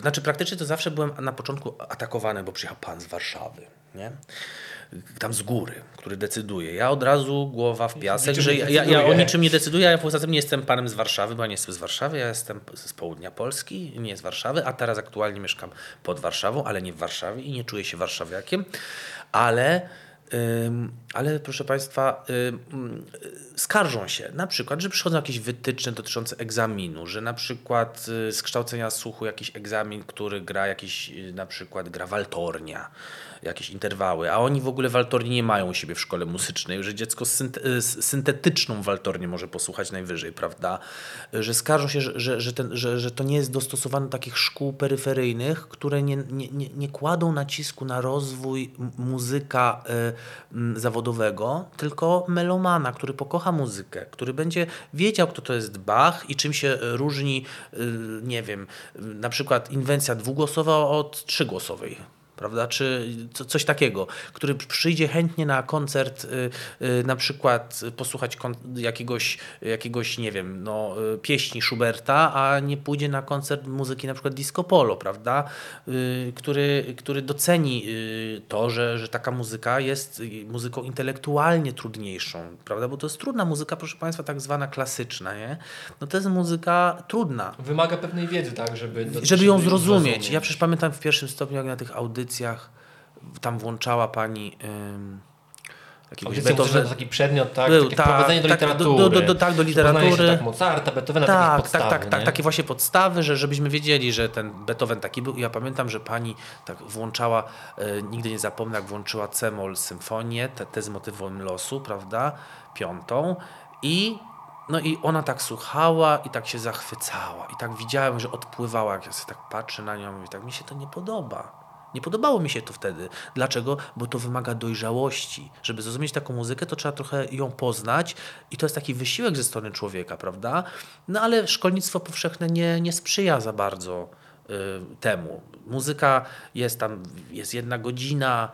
Znaczy praktycznie to zawsze byłem na początku atakowany, bo przyjechał pan z Warszawy, nie? Tam z góry, który decyduje. Ja od razu głowa w piasek, że ja, ja, ja o niczym nie decyduję, a poza tym nie jestem panem z Warszawy, bo ja nie jestem z Warszawy, ja jestem z południa Polski, nie z Warszawy, a teraz aktualnie mieszkam pod Warszawą, ale nie w Warszawie i nie czuję się warszawiakiem, ale... Ale proszę Państwa, skarżą się na przykład, że przychodzą jakieś wytyczne dotyczące egzaminu, że na przykład z kształcenia słuchu jakiś egzamin, który gra jakiś, na przykład gra waltornia, jakieś interwały, a oni w ogóle waltorni nie mają u siebie w szkole muzycznej, że dziecko syntetyczną waltornię może posłuchać najwyżej, prawda? Że skarżą się, że, że, że, ten, że, że to nie jest dostosowane do takich szkół peryferyjnych, które nie, nie, nie, nie kładą nacisku na rozwój muzyka zawodowego, tylko melomana, który pokocha muzykę, który będzie wiedział, kto to jest Bach i czym się różni, nie wiem, na przykład inwencja dwugłosowa od trzygłosowej, prawda, czy coś takiego, który przyjdzie chętnie na koncert, na przykład posłuchać jakiegoś, jakiegoś nie wiem, no, pieśni Schuberta, a nie pójdzie na koncert muzyki na przykład disco polo, prawda, który, który doceni to, że, że taka muzyka jest muzyką intelektualnie trudniejszą, prawda, bo to jest trudna muzyka, proszę Państwa, tak zwana klasyczna, nie? No to jest muzyka trudna. Wymaga pewnej wiedzy, tak, żeby... Żeby, żeby ją zrozumieć. zrozumieć. Ja przecież pamiętam w pierwszym stopniu, jak na tych audycjach tam włączała pani ym, jakiegoś Beethovena, taki przedmiot, tak, był, tak, prowadzenie do tak, literatury. Do, do, do, tak, do literatury. Się, tak, Mozarta, Beethovena, tak, takie podstawy. Tak, tak, tak, takie właśnie podstawy, że, żebyśmy wiedzieli, że ten Beethoven taki był. Ja pamiętam, że pani tak włączała, e, nigdy nie zapomnę, jak włączyła c-moll symfonię, te, te z motywem losu, prawda, piątą i no i ona tak słuchała i tak się zachwycała i tak widziałem, że odpływała, jak ja sobie tak patrzę na nią i tak mi się to nie podoba. Nie podobało mi się to wtedy. Dlaczego? Bo to wymaga dojrzałości. Żeby zrozumieć taką muzykę, to trzeba trochę ją poznać i to jest taki wysiłek ze strony człowieka, prawda? No ale szkolnictwo powszechne nie, nie sprzyja za bardzo y, temu. Muzyka jest tam, jest jedna godzina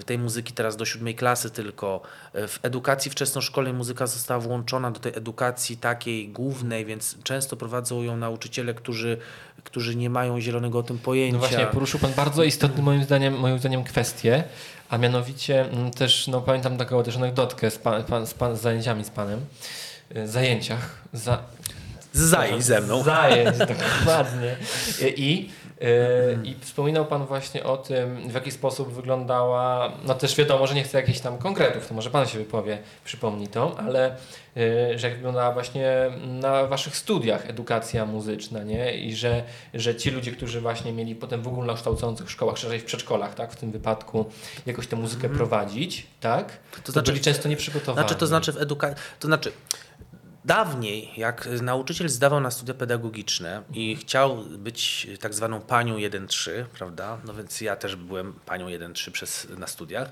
y, tej muzyki teraz do siódmej klasy tylko. W edukacji wczesnoszkolnej muzyka została włączona do tej edukacji takiej głównej, więc często prowadzą ją nauczyciele, którzy którzy nie mają zielonego o tym pojęcia. No właśnie, poruszył pan bardzo istotny moim zdaniem, moim zdaniem kwestię, a mianowicie też no, pamiętam taką też anegdotkę z, pan, pan, z, pan, z zajęciami z panem, zajęciach. Za, z zajęć ze mną. Zajęć, dokładnie. I, i, I wspominał pan właśnie o tym, w jaki sposób wyglądała, no też wiadomo, że nie chcę jakichś tam konkretów, to może pan się wypowie, przypomni to, ale że jak wyglądała właśnie na waszych studiach edukacja muzyczna, nie? I że, że ci ludzie, którzy właśnie mieli potem w ogólnokształcących szkołach, szerzej w przedszkolach, tak? W tym wypadku jakoś tę muzykę hmm. prowadzić, tak? To, to znaczy, byli często nieprzygotowani. Znaczy, to znaczy w edukacji, to znaczy dawniej, jak nauczyciel zdawał na studia pedagogiczne i chciał być tak zwaną panią jeden trzy, prawda? No więc ja też byłem panią jeden trzy przez, na studiach,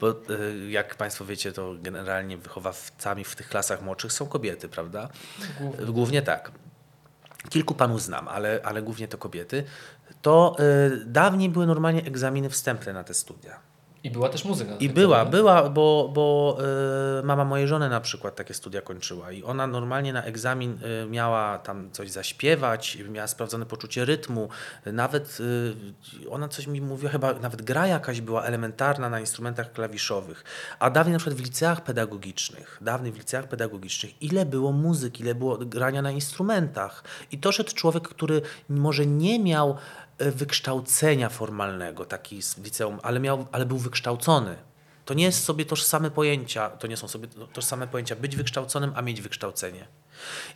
bo jak państwo wiecie, to generalnie wychowawcami w tych klasach młodszych są kobiety, prawda? Głównie, głównie tak. Kilku panów znam, ale, ale głównie to kobiety. To y, dawniej były normalnie egzaminy wstępne na te studia. I była też muzyka. I była, była, bo, bo y, mama mojej żony na przykład takie studia kończyła i ona normalnie na egzamin y, miała tam coś zaśpiewać, miała sprawdzone poczucie rytmu, nawet y, ona coś mi mówiła, chyba nawet gra jakaś była elementarna na instrumentach klawiszowych, a dawniej na przykład w liceach pedagogicznych, dawniej w liceach pedagogicznych, ile było muzyki, ile było grania na instrumentach i to szedł człowiek, który może nie miał wykształcenia formalnego, taki z liceum, ale, miał, ale był wykształcony. To nie jest sobie tożsame pojęcia, to nie są sobie tożsame pojęcia być wykształconym, a mieć wykształcenie.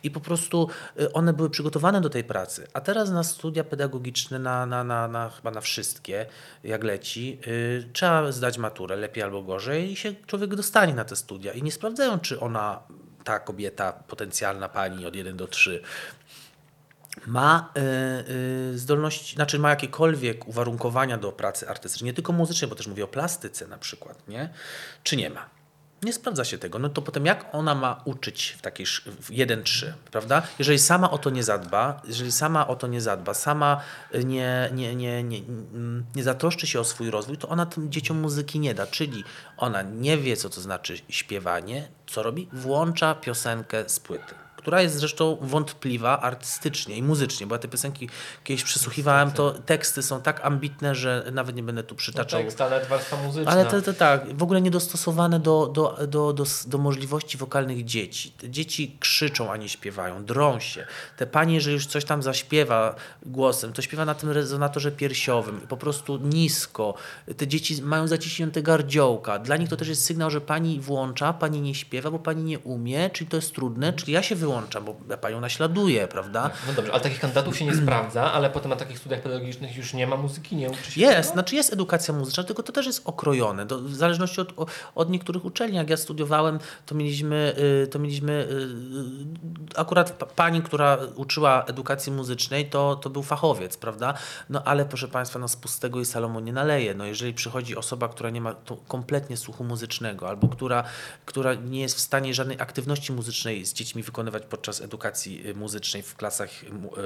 I po prostu one były przygotowane do tej pracy. A teraz na studia pedagogiczne, na, na, na, na, chyba na wszystkie, jak leci, yy, trzeba zdać maturę, lepiej albo gorzej i się człowiek dostanie na te studia. I nie sprawdzają, czy ona, ta kobieta, potencjalna pani od jeden do trzech, ma y, y, zdolności, znaczy ma jakiekolwiek uwarunkowania do pracy artystycznej, nie tylko muzycznej, bo też mówię o plastyce na przykład, nie? Czy nie ma? Nie sprawdza się tego. No to potem jak ona ma uczyć w takiej jeden trzy, prawda? Jeżeli sama o to nie zadba, jeżeli sama o to nie zadba, sama nie, nie, nie, nie, nie zatroszczy się o swój rozwój, to ona tym dzieciom muzyki nie da. Czyli ona nie wie, co to znaczy śpiewanie, co robi? Włącza piosenkę z płyty, która jest zresztą wątpliwa artystycznie i muzycznie, bo ja te piosenki kiedyś przysłuchiwałem, to teksty są tak ambitne, że nawet nie będę tu przytaczał. No tekst, ale warstwa muzyczna. Ale to, to tak, w ogóle niedostosowane do, do, do, do, do możliwości wokalnych dzieci. Te dzieci krzyczą, a nie śpiewają, drą się. Te pani, jeżeli już coś tam zaśpiewa głosem, to śpiewa na tym rezonatorze piersiowym, po prostu nisko. Te dzieci mają zaciśnięte gardziołka. Dla nich to też jest sygnał, że pani włącza, pani nie śpiewa, bo pani nie umie, czyli to jest trudne, czyli ja się wyłączam, bo ja panią naśladuję, prawda? No dobrze, ale takich kandydatów się nie sprawdza, ale potem na takich studiach pedagogicznych już nie ma muzyki, nie uczy się. Jest, tego? Znaczy jest edukacja muzyczna, tylko to też jest okrojone. Do, w zależności od, od niektórych uczelni, jak ja studiowałem, to mieliśmy, to mieliśmy akurat pani, która uczyła edukacji muzycznej, to, to był fachowiec, prawda? No ale proszę państwa, no z pustego i Salomon nie naleje. No jeżeli przychodzi osoba, która nie ma to kompletnie słuchu muzycznego, albo która, która nie jest w stanie żadnej aktywności muzycznej z dziećmi wykonywać podczas edukacji muzycznej w klasach,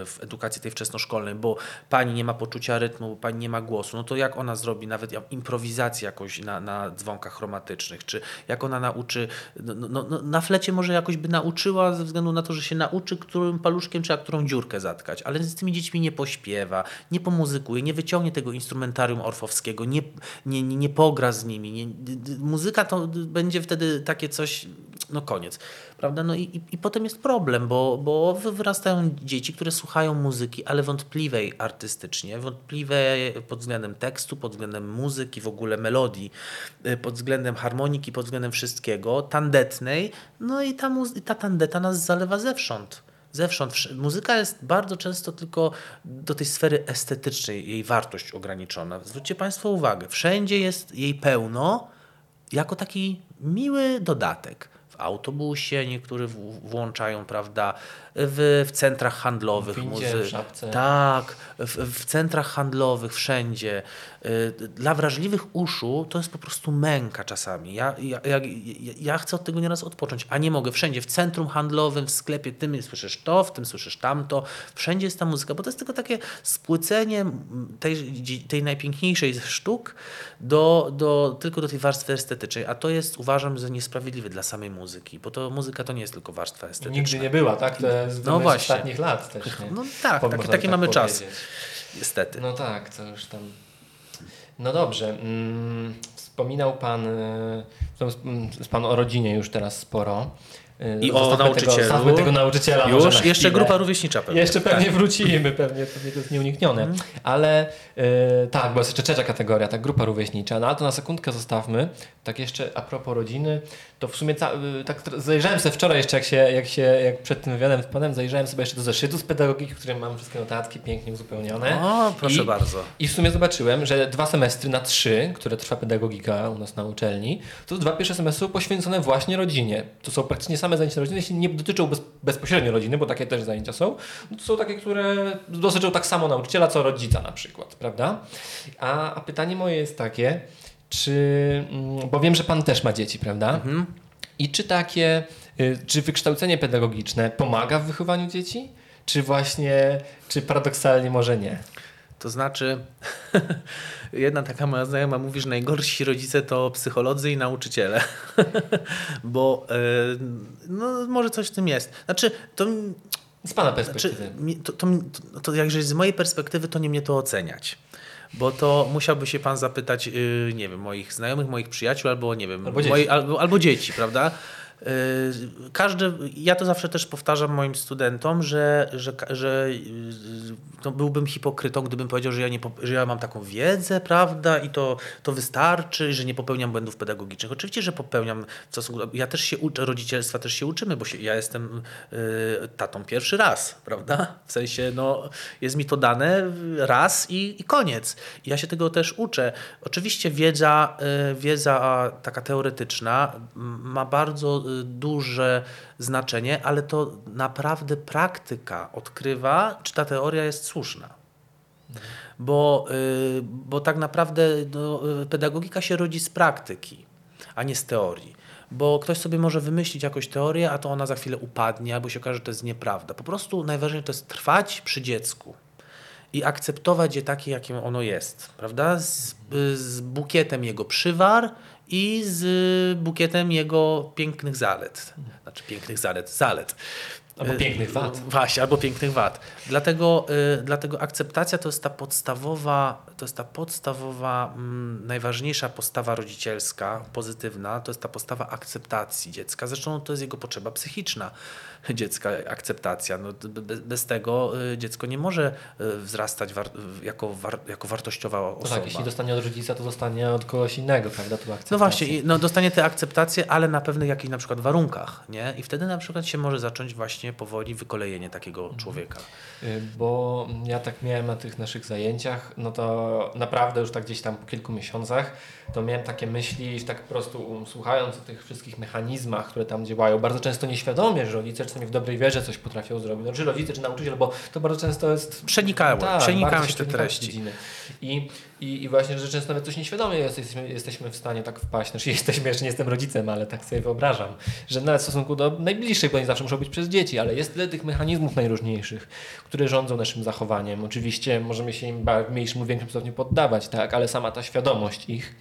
w edukacji tej wczesnoszkolnej, bo pani nie ma poczucia rytmu, bo pani nie ma głosu, no to jak ona zrobi nawet improwizację jakoś na, na dzwonkach chromatycznych, czy jak ona nauczy, no, no, no, na flecie może jakoś by nauczyła ze względu na to, że się nauczy, którym paluszkiem trzeba którą dziurkę zatkać, ale z tymi dziećmi nie pośpiewa, nie pomuzykuje, nie wyciągnie tego instrumentarium orfowskiego, nie, nie, nie, nie pogra z nimi. Nie, muzyka to będzie wtedy takie coś, no koniec, prawda? No i, i, i potem jest problem, bo, bo wyrastają dzieci, które słuchają muzyki, ale wątpliwej artystycznie, wątpliwej pod względem tekstu, pod względem muzyki, w ogóle melodii, pod względem harmoniki, pod względem wszystkiego, tandetnej, no i ta, muzy- ta tandeta nas zalewa zewsząd. Zewsząd. Muzyka jest bardzo często tylko do tej sfery estetycznej, jej wartość ograniczona. Zwróćcie państwo uwagę, wszędzie jest jej pełno jako taki miły dodatek. W autobusie niektórzy włączają, prawda, w, w centrach handlowych, w windzie, muzy- w żabce. Tak, w, w centrach handlowych, wszędzie. Dla wrażliwych uszu to jest po prostu męka czasami. Ja, ja, ja, ja chcę od tego nieraz odpocząć, a nie mogę. Wszędzie, w centrum handlowym, w sklepie, tym słyszysz to, w tym słyszysz tamto. Wszędzie jest ta muzyka, bo to jest tylko takie spłycenie tej, tej najpiękniejszej ze sztuk do, do, tylko do tej warstwy estetycznej, a to jest, uważam, że niesprawiedliwe dla samej muzyki, bo to muzyka to nie jest tylko warstwa estetyczna. I nigdy nie była, tak? To jest no z ostatnich lat też. Nie? No tak, taki, taki tak mamy powiedzieć. Czas. Niestety. No tak, to już tam... No dobrze, wspominał Pan, pan o rodzinie już teraz sporo. I o nauczycielu. Tego, tego nauczyciela już, może na jeszcze chwilę. Grupa rówieśnicza pewnie. Jeszcze pewnie tak. wrócimy, pewnie, pewnie to jest nieuniknione. Mm. Ale yy, tak, bo jest jeszcze trzecia kategoria, tak, grupa rówieśnicza. No ale to na sekundkę zostawmy. Tak jeszcze a propos rodziny, to w sumie ca- yy, tak zajrzałem sobie wczoraj jeszcze, jak się, jak się jak przed tym wywiadem z Panem, zajrzałem sobie jeszcze do zeszytu z pedagogiki, w którym mam wszystkie notatki pięknie uzupełnione. O, proszę I, bardzo. I w sumie zobaczyłem, że dwa semestry na trzy, które trwa pedagogika u nas na uczelni, to dwa pierwsze semestry poświęcone właśnie rodzinie. To są praktycznie same zajęcia rodziny, jeśli nie dotyczą bez, bezpośrednio rodziny, bo takie też zajęcia są, no to są takie, które dotyczą tak samo nauczyciela, co rodzica na przykład, prawda? A, a pytanie moje jest takie, czy, bo wiem, że Pan też ma dzieci, prawda? Mhm. I czy takie, czy wykształcenie pedagogiczne pomaga w wychowaniu dzieci? Czy właśnie, czy paradoksalnie może nie? To znaczy, jedna taka moja znajoma mówi, że najgorsi rodzice to psycholodzy i nauczyciele. Bo no, może coś w tym jest. Znaczy, to... Z Pana perspektywy. Znaczy, to, to, to, to jakże z mojej perspektywy to nie mnie to oceniać. Bo to musiałby się Pan zapytać, yy, nie wiem, moich znajomych, moich przyjaciół albo, nie wiem, albo dzieci, moi, albo, albo dzieci, prawda? Każdy, ja to zawsze też powtarzam moim studentom, że, że, że no byłbym hipokrytą, gdybym powiedział, że ja, nie, że ja mam taką wiedzę, prawda, i to, to wystarczy, że nie popełniam błędów pedagogicznych. Oczywiście, że popełniam. Ja też się uczę, rodzicielstwa też się uczymy, bo się, ja jestem y, tatą pierwszy raz, prawda? W sensie, no, jest mi to dane raz i, i koniec. Ja się tego też uczę. Oczywiście wiedza, y, wiedza taka teoretyczna ma bardzo duże znaczenie, ale to naprawdę praktyka odkrywa, czy ta teoria jest słuszna. Bo, bo tak naprawdę no, pedagogika się rodzi z praktyki, a nie z teorii. Bo ktoś sobie może wymyślić jakąś teorię, a to ona za chwilę upadnie, albo się okaże, że to jest nieprawda. Po prostu najważniejsze to jest trwać przy dziecku i akceptować je takie, jakim ono jest. Prawda? Z, z bukietem jego przywar i z bukietem jego pięknych zalet. Znaczy pięknych zalet, zalet. Albo pięknych wad. Właśnie, albo pięknych wad. Dlatego, y, dlatego akceptacja to jest ta podstawowa, to jest ta podstawowa, m, najważniejsza postawa rodzicielska, pozytywna, to jest ta postawa akceptacji dziecka. Zresztą to jest jego potrzeba psychiczna dziecka, akceptacja. No, bez, bez tego y, dziecko nie może y, wzrastać war, jako, war, jako wartościowa osoba. No tak, jeśli dostanie od rodzica, to dostanie od kogoś innego, prawda? To no właśnie, no, dostanie tę akceptację, ale na pewnych jakichś na przykład warunkach, nie? I wtedy na przykład się może zacząć właśnie powoli wykolejenie takiego człowieka. Bo ja tak miałem na tych naszych zajęciach, no to naprawdę już tak gdzieś tam po kilku miesiącach to miałem takie myśli, że tak po prostu słuchając o tych wszystkich mechanizmach, które tam działają, bardzo często nieświadomie, że rodzice czasami w dobrej wierze coś potrafią zrobić. No, czy rodzice, czy nauczyciel, bo to bardzo często jest... Przenikały, tak, przenikają się te treści. I, i, I właśnie, że często nawet coś nieświadomie jesteśmy, jesteśmy w stanie tak wpaść. Znaczy jesteśmy, jeszcze nie jestem rodzicem, ale tak sobie wyobrażam, że nawet w stosunku do najbliższych, bo oni zawsze muszą być przez dzieci, ale jest tyle tych mechanizmów najróżniejszych, które rządzą naszym zachowaniem. Oczywiście możemy się im w mniejszym lub większym stopniu poddawać, tak, ale sama ta świadomość ich,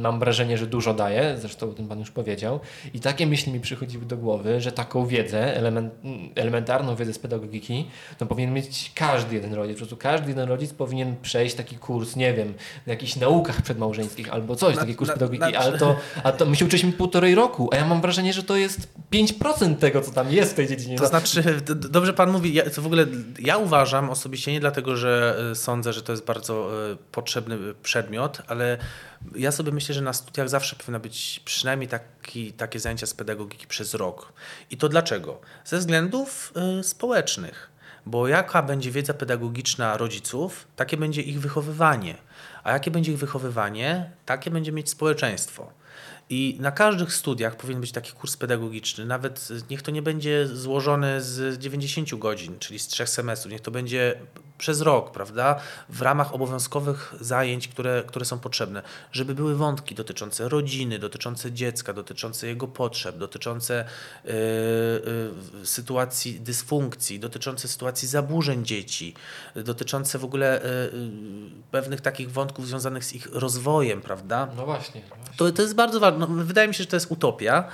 mam wrażenie, że dużo daje, zresztą o tym Pan już powiedział. I takie myśli mi przychodziły do głowy, że taką wiedzę, element, elementarną wiedzę z pedagogiki, no powinien mieć każdy jeden rodzic. Po prostu każdy jeden rodzic powinien przejść taki kurs, nie wiem, na jakichś naukach przedmałżeńskich albo coś, na, taki kurs na, pedagogiki, na, ale to, a to my się uczyliśmy półtorej roku, a ja mam wrażenie, że to jest pięć procent tego, co tam jest w tej dziedzinie. To znaczy, d- dobrze Pan mówi, ja, to w ogóle ja uważam osobiście, nie dlatego, że y, sądzę, że to jest bardzo y, potrzebny przedmiot, ale ja sobie myślę, że na studiach zawsze powinno być przynajmniej taki, takie zajęcia z pedagogiki przez rok. I to dlaczego? Ze względów y, społecznych. Bo jaka będzie wiedza pedagogiczna rodziców, takie będzie ich wychowywanie. A jakie będzie ich wychowywanie, takie będzie mieć społeczeństwo. I na każdych studiach powinien być taki kurs pedagogiczny, nawet niech to nie będzie złożony z dziewięćdziesięciu godzin, czyli z trzech semestrów, niech to będzie przez rok, prawda, w ramach obowiązkowych zajęć, które, które są potrzebne, żeby były wątki dotyczące rodziny, dotyczące dziecka, dotyczące jego potrzeb, dotyczące yy, yy, sytuacji dysfunkcji, dotyczące sytuacji zaburzeń dzieci, dotyczące w ogóle yy, pewnych takich wątków związanych z ich rozwojem, prawda? No właśnie. właśnie. To, to jest bardzo ważne. No, wydaje mi się, że to jest utopia,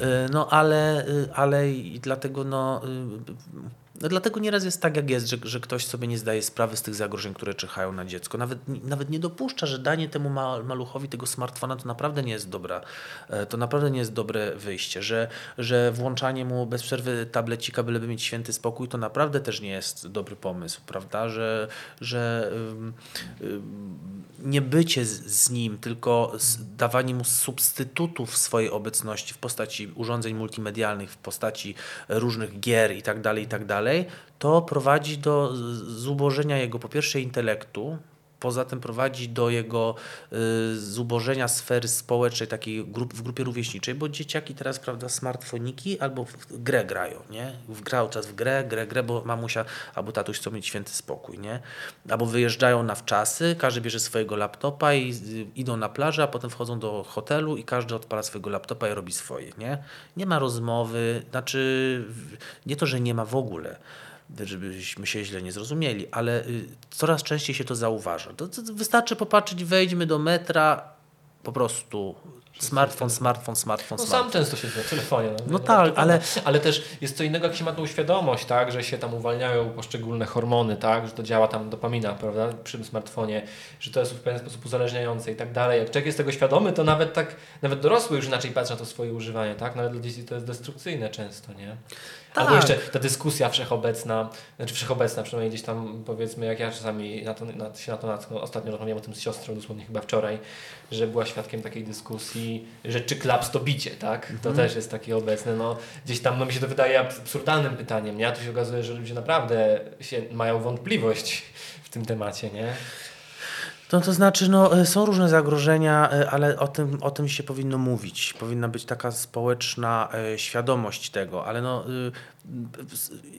yy, no ale, yy, ale i dlatego no... Yy, No dlatego nieraz jest tak, jak jest, że, że ktoś sobie nie zdaje sprawy z tych zagrożeń, które czyhają na dziecko. Nawet, nawet nie dopuszcza, że danie temu maluchowi tego smartfona to naprawdę nie jest dobra, to naprawdę nie jest dobre wyjście, że, że włączanie mu bez przerwy tablecika, byleby mieć święty spokój, to naprawdę też nie jest dobry pomysł, prawda? Że, że yy, yy, nie bycie z, z nim, tylko dawanie mu substytutów swojej obecności w postaci urządzeń multimedialnych, w postaci różnych gier i tak dalej, i tak dalej, to prowadzi do zubożenia jego po pierwsze intelektu, poza tym prowadzi do jego y, zubożenia sfery społecznej, takiej grup, w grupie rówieśniczej, bo dzieciaki teraz, prawda, smartfoniki albo w grę grają, nie? Grał czas w grę, grę, grę, bo mamusia albo tatuś chcą mieć święty spokój, nie? Albo wyjeżdżają na wczasy, każdy bierze swojego laptopa i y, idą na plażę, a potem wchodzą do hotelu i każdy odpala swojego laptopa i robi swoje, nie? Nie ma rozmowy, znaczy nie to, że nie ma w ogóle, żebyśmy się źle nie zrozumieli, ale coraz częściej się to zauważa. To, to wystarczy popatrzeć, wejdźmy do metra, po prostu smartfon, smartfon, smartfon, no smartfon. Sam często siedzę w telefonie. No, no tak, ale... ale też jest co innego, jak się ma tą świadomość, tak, że się tam uwalniają poszczególne hormony, tak, że to działa tam dopamina, prawda, przy tym smartfonie, że to jest w pewien sposób uzależniające i tak dalej. Jak człowiek jest tego świadomy, to nawet tak, nawet dorosły już inaczej patrzy na to swoje używanie, tak, nawet dla dzieci to jest destrukcyjne często, nie? Tak. Albo jeszcze ta dyskusja wszechobecna, znaczy wszechobecna, przynajmniej gdzieś tam powiedzmy, jak ja czasami na to, na, się na to natknę, ostatnio rozmawiałem o tym z siostrą, dosłownie chyba wczoraj, że była świadkiem takiej dyskusji, że czy klaps to bicie, tak? Mhm. To też jest takie obecne, no gdzieś tam no, mi się to wydaje absurdalnym pytaniem, nie? A tu się okazuje, że ludzie naprawdę się, mają wątpliwość w tym temacie, nie? No to znaczy, no, są różne zagrożenia, ale o tym, o tym się powinno mówić. Powinna być taka społeczna y, świadomość tego, ale no, y,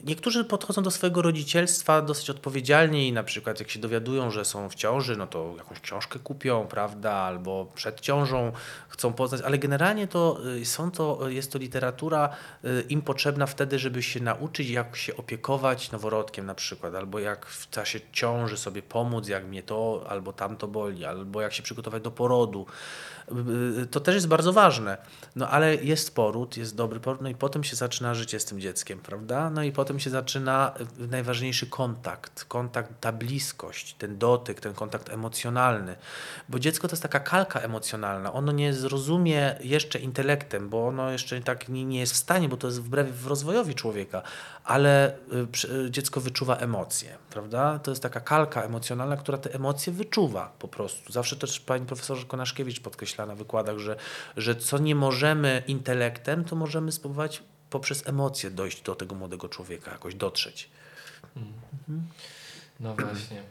niektórzy podchodzą do swojego rodzicielstwa dosyć odpowiedzialnie i na przykład jak się dowiadują, że są w ciąży, no to jakąś książkę kupią, prawda, albo przed ciążą chcą poznać, ale generalnie to, y, są to, jest to literatura y, im potrzebna wtedy, żeby się nauczyć, jak się opiekować noworodkiem na przykład, albo jak w czasie ciąży sobie pomóc, jak mnie to, albo ta tam to boli, albo jak się przygotować do porodu. To też jest bardzo ważne. No ale jest poród, jest dobry poród, no i potem się zaczyna życie z tym dzieckiem, prawda? No i potem się zaczyna najważniejszy kontakt, kontakt, ta bliskość, ten dotyk, ten kontakt emocjonalny. Bo dziecko to jest taka kalka emocjonalna. Ono nie zrozumie jeszcze intelektem, bo ono jeszcze tak nie jest w stanie, bo to jest wbrew rozwojowi człowieka, ale dziecko wyczuwa emocje, prawda? To jest taka kalka emocjonalna, która te emocje wyczuwa. Po prostu. Zawsze też pani profesor Konaszkiewicz podkreśla na wykładach, że, że co nie możemy intelektem, to możemy spróbować poprzez emocje dojść do tego młodego człowieka, jakoś dotrzeć. Mm. Mhm. No właśnie.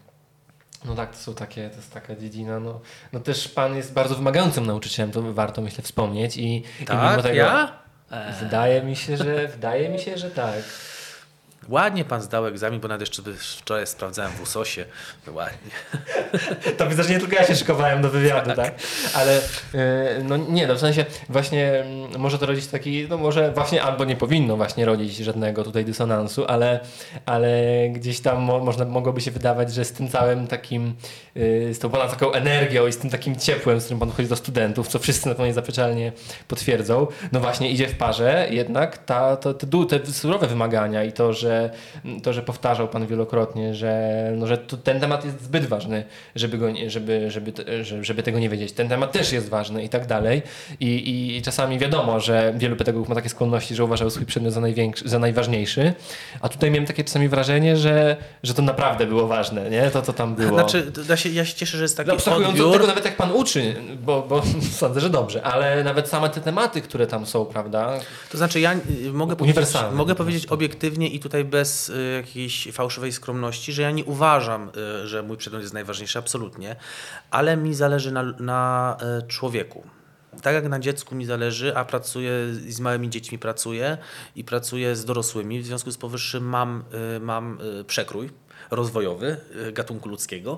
No tak, to są takie, to jest taka dziedzina. No, no też pan jest bardzo wymagającym nauczycielem, to warto myślę wspomnieć. I, tak, i mimo tego, ja? Eee. Wydaje mi się, że wydaje mi się, że tak. Ładnie pan zdał egzamin, bo nawet jeszcze wczoraj sprawdzałem w USOSie. Ładnie. To widzę, że nie tylko ja się szykowałem do wywiadu, tak? tak? Ale yy, no nie, no w sensie właśnie może to rodzić taki, no może właśnie albo nie powinno właśnie rodzić żadnego tutaj dysonansu, ale, ale gdzieś tam mo- można, mogłoby się wydawać, że z tym całym takim, yy, z tą pana taką energią i z tym takim ciepłem, z którym pan chodzi do studentów, co wszyscy na to niezaprzeczalnie potwierdzą, no właśnie idzie w parze jednak ta, to, te, te surowe wymagania i to, że to, że powtarzał pan wielokrotnie, że, no, że to, ten temat jest zbyt ważny, żeby, go, żeby, żeby, żeby tego nie wiedzieć. Ten temat też jest ważny i tak dalej. I, i czasami wiadomo, że wielu pedagogów ma takie skłonności, że uważał swój przedmiot za, za najważniejszy. A tutaj miałem takie czasami wrażenie, że, że to naprawdę było ważne, nie? To, co tam było. Znaczy, ja się, ja się cieszę, że jest taki odbiór. Tego nawet jak pan uczy, bo, bo sądzę, że dobrze, ale nawet same te tematy, które tam są, prawda? To znaczy, ja mogę powiedzieć, mogę powiedzieć obiektywnie i tutaj bez y, jakiejś fałszywej skromności, że ja nie uważam, y, że mój przedmiot jest najważniejszy, absolutnie, ale mi zależy na, na y, człowieku. tak jak na dziecku mi zależy, a pracuję z małymi dziećmi pracuję i pracuję z dorosłymi, w związku z powyższym mam, mam przekrój rozwojowy gatunku ludzkiego,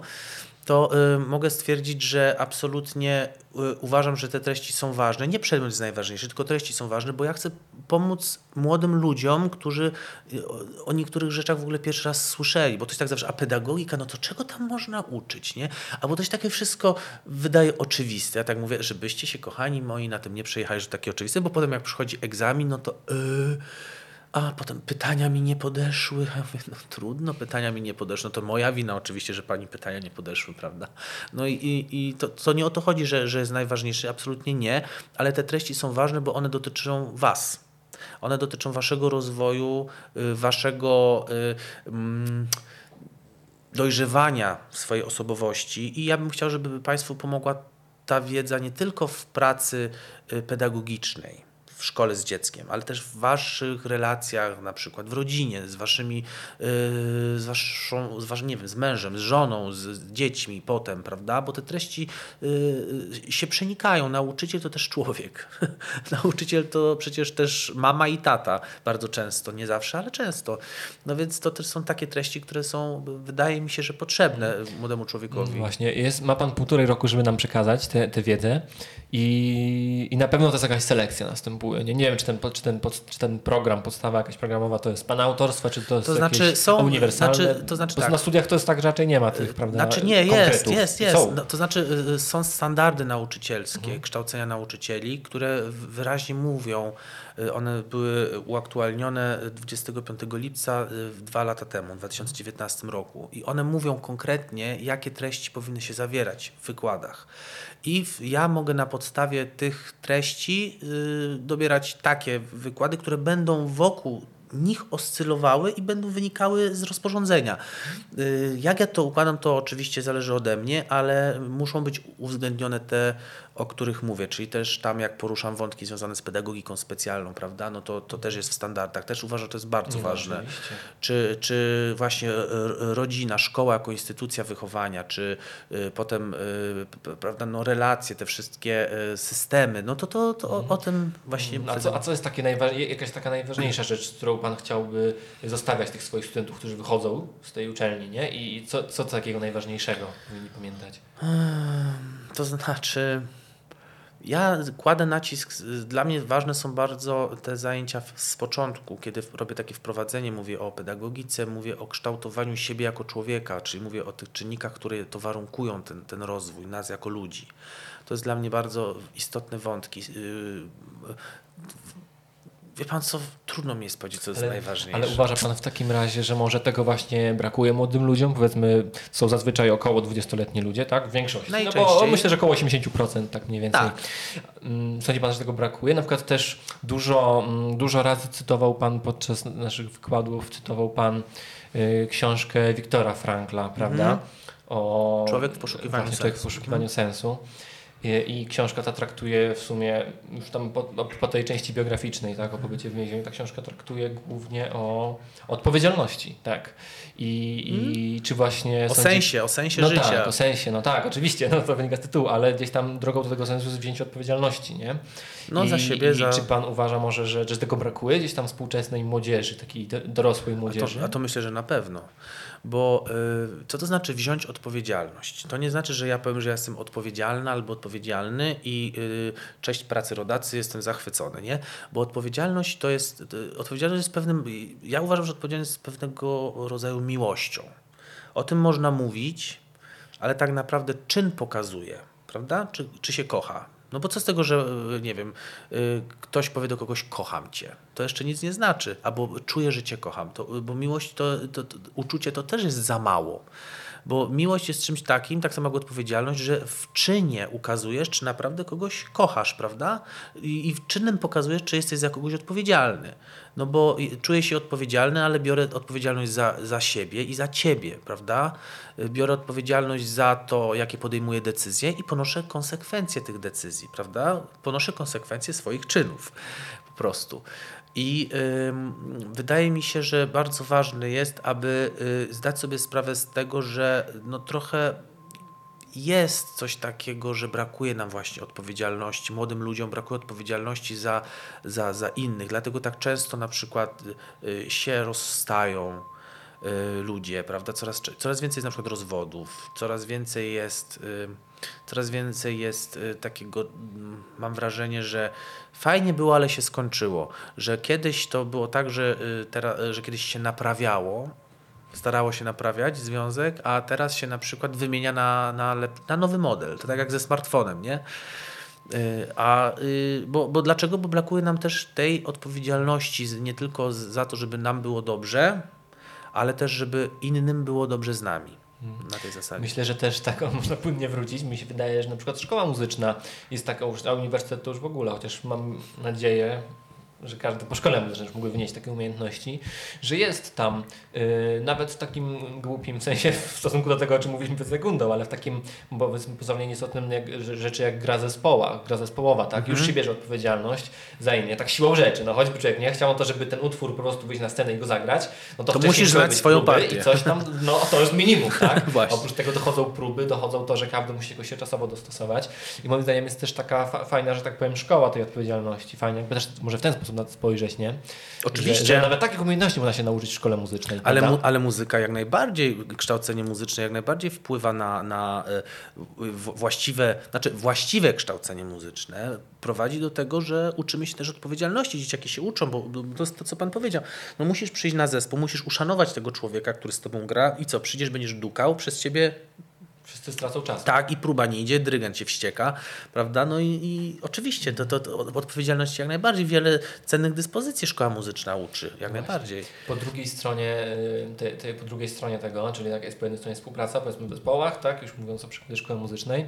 to y, mogę stwierdzić, że absolutnie y, uważam, że te treści są ważne. Nie przedmiot jest najważniejszy, tylko treści są ważne, bo ja chcę pomóc młodym ludziom, którzy y, o, o niektórych rzeczach w ogóle pierwszy raz słyszeli, bo to jest tak zawsze, a pedagogika, no to czego tam można uczyć, nie? Albo to się takie wszystko wydaje oczywiste. Ja tak mówię, żebyście się, kochani moi, na tym nie przejechali, że takie oczywiste, bo potem jak przychodzi egzamin, no to... Yy, a potem pytania mi nie podeszły. Ja mówię, no trudno, pytania mi nie podeszły. No to moja wina oczywiście, że pani pytania nie podeszły, prawda? No i, i, i to, to nie o to chodzi, że, że jest najważniejszy, absolutnie nie, ale te treści są ważne, bo one dotyczą was. One dotyczą waszego rozwoju, waszego dojrzewania swojej osobowości i ja bym chciał, żeby państwu pomogła ta wiedza nie tylko w pracy pedagogicznej, w szkole z dzieckiem, ale też w waszych relacjach, na przykład w rodzinie, z waszymi, yy, z waszą, z wasz, nie wiem, z mężem, z żoną, z, z dziećmi potem, prawda? Bo te treści yy, się przenikają. Nauczyciel to też człowiek. Nauczyciel to przecież też mama i tata bardzo często, nie zawsze, ale często. No więc to też są takie treści, które są, wydaje mi się, że potrzebne młodemu człowiekowi. Właśnie. Jest, ma pan półtorej roku, żeby nam przekazać tę, tę wiedzę i, i na pewno to jest jakaś selekcja następuje. Nie, nie wiem, czy ten, czy, ten, czy ten program, podstawa jakaś programowa to jest pana autorstwa, czy to jest to znaczy, jakieś są, uniwersalne. Znaczy, to znaczy tak. Na studiach to jest tak, że raczej nie ma tych, prawda? Znaczy nie, konkretów. jest, jest, jest. No, to znaczy są standardy nauczycielskie, mhm. kształcenia nauczycieli, które wyraźnie mówią, one były uaktualnione dwudziestego piątego lipca dwa lata temu, w dwa tysiące dziewiętnastym roku i one mówią konkretnie, jakie treści powinny się zawierać w wykładach. I ja mogę na podstawie tych treści yy, dobierać takie wykłady, które będą wokół nich oscylowały i będą wynikały z rozporządzenia. Yy, jak ja to układam, to oczywiście zależy ode mnie, ale muszą być uwzględnione te, o których mówię, czyli też tam jak poruszam wątki związane z pedagogiką specjalną, prawda, no to, to też jest w standardach. Też uważam, że to jest bardzo Nie, ważne. Oczywiście. Czy, czy właśnie rodzina, szkoła jako instytucja wychowania, czy potem prawda, no relacje, te wszystkie systemy, no to, to, to mhm. o, o tym właśnie... A co, a co jest takie najważ- jakaś taka najważniejsza rzecz, którą pan chciałby zostawiać tych swoich studentów, którzy wychodzą z tej uczelni, nie? I co, co takiego najważniejszego powinni pamiętać? To znaczy... Ja kładę nacisk, dla mnie ważne są bardzo te zajęcia z początku, kiedy robię takie wprowadzenie, mówię o pedagogice, mówię o kształtowaniu siebie jako człowieka, czyli mówię o tych czynnikach, które to warunkują ten, ten rozwój, nas jako ludzi. To jest dla mnie bardzo istotne wątki. Wie pan co, trudno mi jest powiedzieć, co jest ale, najważniejsze. Ale uważa pan w takim razie, że może tego właśnie brakuje młodym ludziom? Powiedzmy, są zazwyczaj około dwudziestoletni ludzie, tak? Większość. Najczęściej. No bo myślę, że około osiemdziesiąt procent, tak mniej więcej. Tak. Sądzi pan, że tego brakuje? Na przykład też dużo, dużo razy cytował pan podczas naszych wykładów, cytował pan y, książkę Wiktora Frankla, prawda? Mm. O Człowiek w poszukiwaniu sensu. Człowiek w poszukiwaniu mm. sensu. I książka ta traktuje w sumie, już tam po, po tej części biograficznej, tak, o pobycie w więzieniu, ta książka traktuje głównie o odpowiedzialności, tak. I, hmm. i czy właśnie... O sensie, o sensie no życia. Tak, o sensie, no tak, oczywiście, no to wynika z tytułu, ale gdzieś tam drogą do tego sensu jest wzięcie odpowiedzialności, nie? No I, za siebie, i za... czy pan uważa może, że, że tego brakuje gdzieś tam współczesnej młodzieży, takiej dorosłej młodzieży? A to, a to myślę, że na pewno. Bo yy, co to znaczy wziąć odpowiedzialność? To nie znaczy, że ja powiem, że ja jestem odpowiedzialna albo odpowiedzialny i yy, cześć pracy rodacy, jestem zachwycony, nie? Bo odpowiedzialność to jest, yy, odpowiedzialność jest pewnym, ja uważam, że odpowiedzialność jest pewnego rodzaju miłością. O tym można mówić, ale tak naprawdę czyn pokazuje, prawda? Czy, czy się kocha? No bo co z tego, że nie wiem, ktoś powie do kogoś kocham cię, to jeszcze nic nie znaczy, albo czuję, że cię kocham, to, bo miłość, to, to, to uczucie to też jest za mało. Bo miłość jest czymś takim, tak samo jak odpowiedzialność, że w czynie ukazujesz, czy naprawdę kogoś kochasz, prawda? I, i w czynem pokazujesz, czy jesteś za kogoś odpowiedzialny. No bo czuję się odpowiedzialny, ale biorę odpowiedzialność za, za siebie i za ciebie, prawda? Biorę odpowiedzialność za to, jakie podejmuję decyzje i ponoszę konsekwencje tych decyzji, prawda? Ponoszę konsekwencje swoich czynów po prostu. I y, wydaje mi się, że bardzo ważne jest, aby y, zdać sobie sprawę z tego, że no trochę jest coś takiego, że brakuje nam właśnie odpowiedzialności, młodym ludziom brakuje odpowiedzialności za, za, za innych, dlatego tak często na przykład y, się rozstają y, ludzie, prawda, coraz, coraz więcej jest na przykład rozwodów, coraz więcej jest... Y, Coraz więcej jest takiego, mam wrażenie, że fajnie było, ale się skończyło. Że kiedyś to było tak, że, teraz, że kiedyś się naprawiało, starało się naprawiać związek, a teraz się na przykład wymienia na, na, na nowy model. To tak jak ze smartfonem, nie? A, bo, bo dlaczego? Bo brakuje nam też tej odpowiedzialności nie tylko za to, żeby nam było dobrze, ale też, żeby innym było dobrze z nami. Na tej zasadzie. Myślę, że też taką można płynnie wrócić. Mi się wydaje, że na przykład szkoła muzyczna jest taką, a uniwersytet to już w ogóle, chociaż mam nadzieję, że każdy po szkole muzycznej mógłby wynieść takie umiejętności, że jest tam yy, nawet w takim głupim sensie w stosunku do tego, o czym mówiliśmy przed sekundą, ale w takim, bo pozornie nieistotnym jak, rzeczy jak gra zespoła, gra zespołowa, tak? Mm-hmm. Już się bierze odpowiedzialność za inne, tak siłą rzeczy, no choćby człowiek nie chciał to, żeby ten utwór po prostu wyjść na scenę i go zagrać, no to, to musisz znać swoją partię. I coś tam, no to jest minimum, tak? Oprócz tego dochodzą próby, dochodzą to, że każdy musi jakoś się czasowo dostosować i moim zdaniem jest też taka fa- fajna, że tak powiem, szkoła tej odpowiedzialności, fajnie, jakby też może w ten sposób na to spojrzeć, nie? Oczywiście. Że, że nawet takich umiejętności można się nauczyć w szkole muzycznej. Ale, mu, ale muzyka jak najbardziej, kształcenie muzyczne jak najbardziej wpływa na, na właściwe, znaczy właściwe kształcenie muzyczne prowadzi do tego, że uczymy się też odpowiedzialności. Dzieciaki się uczą, bo to jest to, co pan powiedział. No musisz przyjść na zespół, musisz uszanować tego człowieka, który z tobą gra i co, przyjdziesz, będziesz dukał, przez ciebie wszyscy stracą czas. Tak, i próba nie idzie, dyrygent się wścieka, prawda? No i, i oczywiście to, to, to odpowiedzialności jak najbardziej. Wiele cennych dyspozycji szkoła muzyczna uczy, jak Właśnie. najbardziej. Po drugiej stronie te, te, po drugiej stronie tego, czyli tak jest po jednej stronie współpraca, powiedzmy w zespołach, tak? Już mówiąc o przykładzie szkoły muzycznej,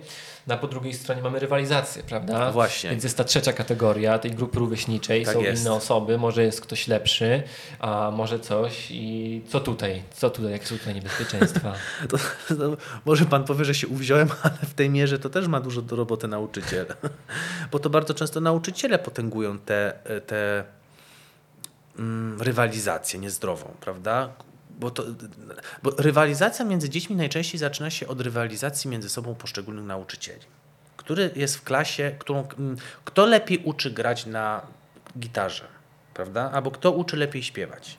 a po drugiej stronie mamy rywalizację, prawda? Właśnie. Więc jest ta trzecia kategoria tej grupy rówieśniczej, tak są jest. Inne osoby, może jest ktoś lepszy, a może coś i co tutaj? Co tutaj? Jakie są tutaj niebezpieczeństwa? to, to może pan powie, że się uwziąłem, ale w tej mierze to też ma dużo do roboty nauczyciel. Bo to bardzo często nauczyciele potęgują te, te mm, rywalizację niezdrową, prawda? Bo, to, bo rywalizacja między dziećmi najczęściej zaczyna się od rywalizacji między sobą poszczególnych nauczycieli. Który jest w klasie, którą, kto lepiej uczy grać na gitarze, prawda? Albo kto uczy lepiej śpiewać.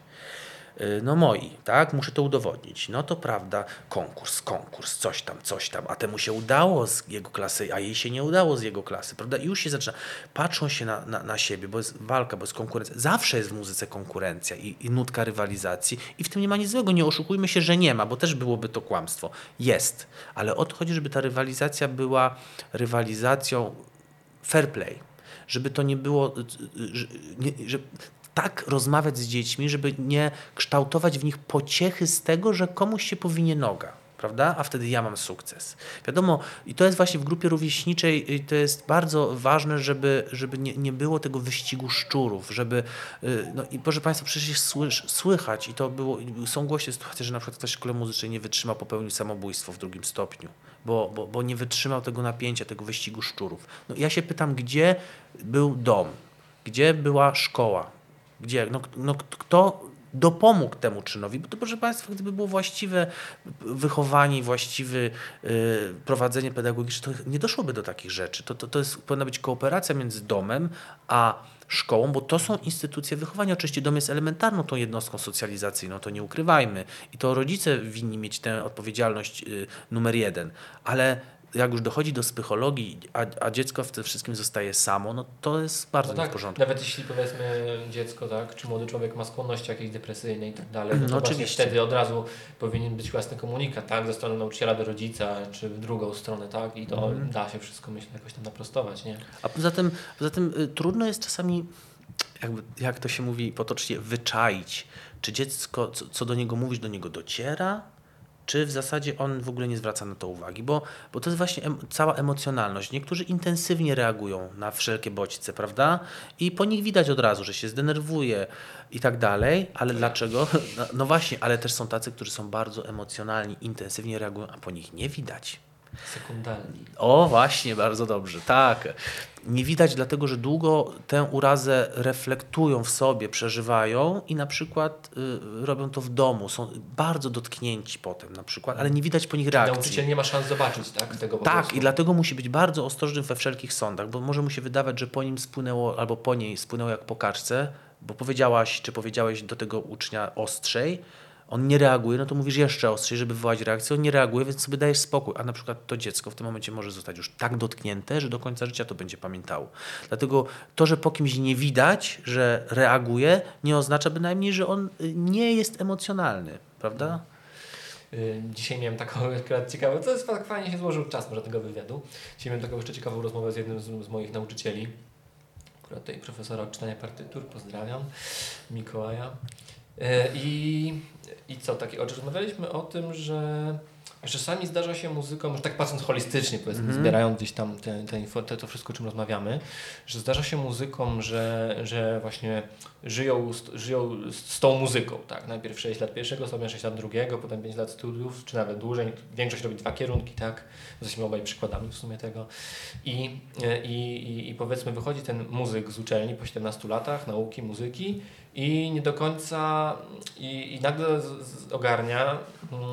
No moi, tak? Muszę to udowodnić. No to prawda, konkurs, konkurs, coś tam, coś tam, a temu się udało z jego klasy, a jej się nie udało z jego klasy, prawda? I już się zaczyna. Patrzą się na, na, na siebie, bo jest walka, bo jest konkurencja. Zawsze jest w muzyce konkurencja i, i nutka rywalizacji i w tym nie ma nic złego. Nie oszukujmy się, że nie ma, bo też byłoby to kłamstwo. Jest, ale o to chodzi, żeby ta rywalizacja była rywalizacją fair play, żeby to nie było... Że, że, tak rozmawiać z dziećmi, żeby nie kształtować w nich pociechy z tego, że komuś się powinie noga, prawda? A wtedy ja mam sukces. Wiadomo, i to jest właśnie w grupie rówieśniczej, to jest bardzo ważne, żeby, żeby nie, nie było tego wyścigu szczurów, żeby, no i proszę Państwa, przecież słysz, słychać i to było, są głośne sytuacje, że na przykład ktoś w szkole muzycznej nie wytrzymał, popełnił samobójstwo w drugim stopniu, bo, bo, bo nie wytrzymał tego napięcia, tego wyścigu szczurów. No ja się pytam, gdzie był dom? Gdzie była szkoła? Gdzie? No, no, kto dopomógł temu czynowi? Bo to, proszę Państwa, gdyby było właściwe wychowanie, właściwe yy, prowadzenie pedagogiczne, to nie doszłoby do takich rzeczy. To, to, to jest, powinna być kooperacja między domem a szkołą, bo to są instytucje wychowania. Oczywiście dom jest elementarną tą jednostką socjalizacyjną, to nie ukrywajmy. I to rodzice winni mieć tę odpowiedzialność yy, numer jeden. Ale jak już dochodzi do psychologii, a, a dziecko w tym wszystkim zostaje samo, no to jest bardzo no tak, nie w porządku. Nawet jeśli powiedzmy dziecko, tak, czy młody człowiek ma skłonności jakieś depresyjne i tak dalej, no to oczywiście wtedy od razu powinien być własny komunikat, tak, ze strony nauczyciela do rodzica, czy w drugą stronę, tak, i to mm. da się wszystko, myślę, jakoś tam naprostować, nie? A poza tym, poza tym y, trudno jest czasami, jakby, jak to się mówi potocznie, wyczaić, czy dziecko, co, co do niego mówisz, do niego dociera, czy w zasadzie on w ogóle nie zwraca na to uwagi, bo, bo to jest właśnie em, cała emocjonalność. Niektórzy intensywnie reagują na wszelkie bodźce, prawda? I po nich widać od razu, że się zdenerwuje i tak dalej, ale dlaczego? No właśnie, ale też są tacy, którzy są bardzo emocjonalni, intensywnie reagują, a po nich nie widać. Sekundalni. O, właśnie, bardzo dobrze, tak. Nie widać, dlatego że długo tę urazę reflektują w sobie, przeżywają i na przykład y, robią to w domu. Są bardzo dotknięci potem na przykład, ale nie widać po nich reakcji. Nauczyciel nie ma szans zobaczyć tak, tego po Tak, prostu. I dlatego musi być bardzo ostrożny we wszelkich sądach, bo może mu się wydawać, że po nim spłynęło albo po niej spłynęło jak po kaczce, bo powiedziałaś czy powiedziałeś do tego ucznia ostrzej, on nie reaguje, no to mówisz jeszcze ostrzej, żeby wywołać reakcję, on nie reaguje, więc sobie dajesz spokój. A na przykład to dziecko w tym momencie może zostać już tak dotknięte, że do końca życia to będzie pamiętało. Dlatego to, że po kimś nie widać, że reaguje, nie oznacza bynajmniej, że on nie jest emocjonalny, prawda? Dzisiaj miałem taką ciekawą, to jest fajnie się złożył czas może tego wywiadu. Dzisiaj miałem taką jeszcze ciekawą rozmowę z jednym z, z moich nauczycieli, akurat tutaj profesora od czytania partytur, pozdrawiam, Mikołaja. I, i co, takie oczy rozmawialiśmy o tym, że czasami zdarza się muzykom, że tak patrząc holistycznie, powiedzmy, mm-hmm. zbierając gdzieś tam te, te info, te, to wszystko, o czym rozmawiamy, że zdarza się muzykom, że, że właśnie żyją, żyją z tą muzyką, tak? Najpierw sześć lat pierwszego, potem sześć lat drugiego, potem pięć lat studiów, czy nawet dłużej, większość robi dwa kierunki, tak? Jesteśmy obaj przykładami w sumie tego. I, i, i powiedzmy wychodzi ten muzyk z uczelni po siedemnastu latach nauki, muzyki i nie do końca i, i nagle z, z ogarnia,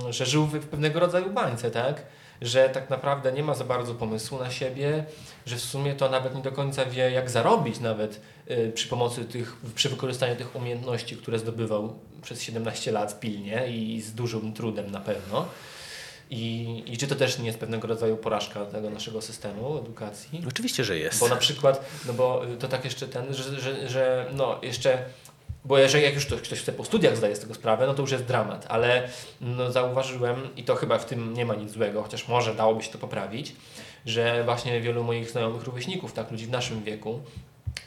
że żył w pewnego rodzaju bańce, tak? Że tak naprawdę nie ma za bardzo pomysłu na siebie, że w sumie to nawet nie do końca wie, jak zarobić nawet y, przy pomocy tych, przy wykorzystaniu tych umiejętności, które zdobywał przez siedemnaście lat pilnie i z dużym trudem na pewno. I, I czy to też nie jest pewnego rodzaju porażka tego naszego systemu edukacji? Oczywiście, że jest. Bo na przykład, no bo to tak jeszcze ten, że, że, że no jeszcze... Bo jeżeli jak już ktoś, ktoś po studiach zdaje z tego sprawę, no to już jest dramat, ale no zauważyłem, i to chyba w tym nie ma nic złego, chociaż może dałoby się to poprawić, że właśnie wielu moich znajomych rówieśników, tak, ludzi w naszym wieku,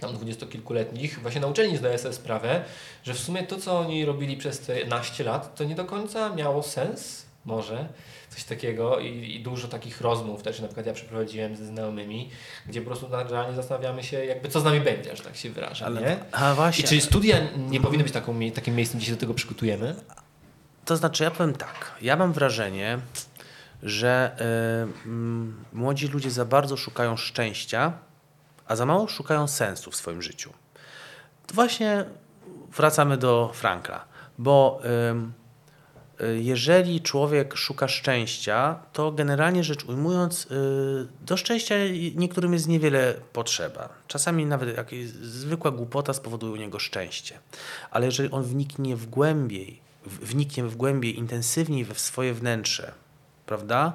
tam dwudziestokilkuletnich, właśnie na uczelni zdaje sobie sprawę, że w sumie to, co oni robili przez te naście lat, to nie do końca miało sens, może, coś takiego i, i dużo takich rozmów też, na przykład ja przeprowadziłem ze znajomymi, gdzie po prostu naturalnie zastanawiamy się jakby co z nami będzie, że tak się wyraża, ale, nie? A właśnie. I czy studia nie powinny być taką, takim miejscem, gdzie się do tego przygotujemy? To znaczy ja powiem tak, ja mam wrażenie, że y, młodzi ludzie za bardzo szukają szczęścia, a za mało szukają sensu w swoim życiu. To właśnie wracamy do Frankla, bo y, jeżeli człowiek szuka szczęścia, to generalnie rzecz ujmując, do szczęścia niektórym jest niewiele potrzeba. Czasami nawet jakaś zwykła głupota spowoduje u niego szczęście. Ale jeżeli on wniknie w głębiej, wniknie w głębiej, intensywniej we swoje wnętrze, prawda,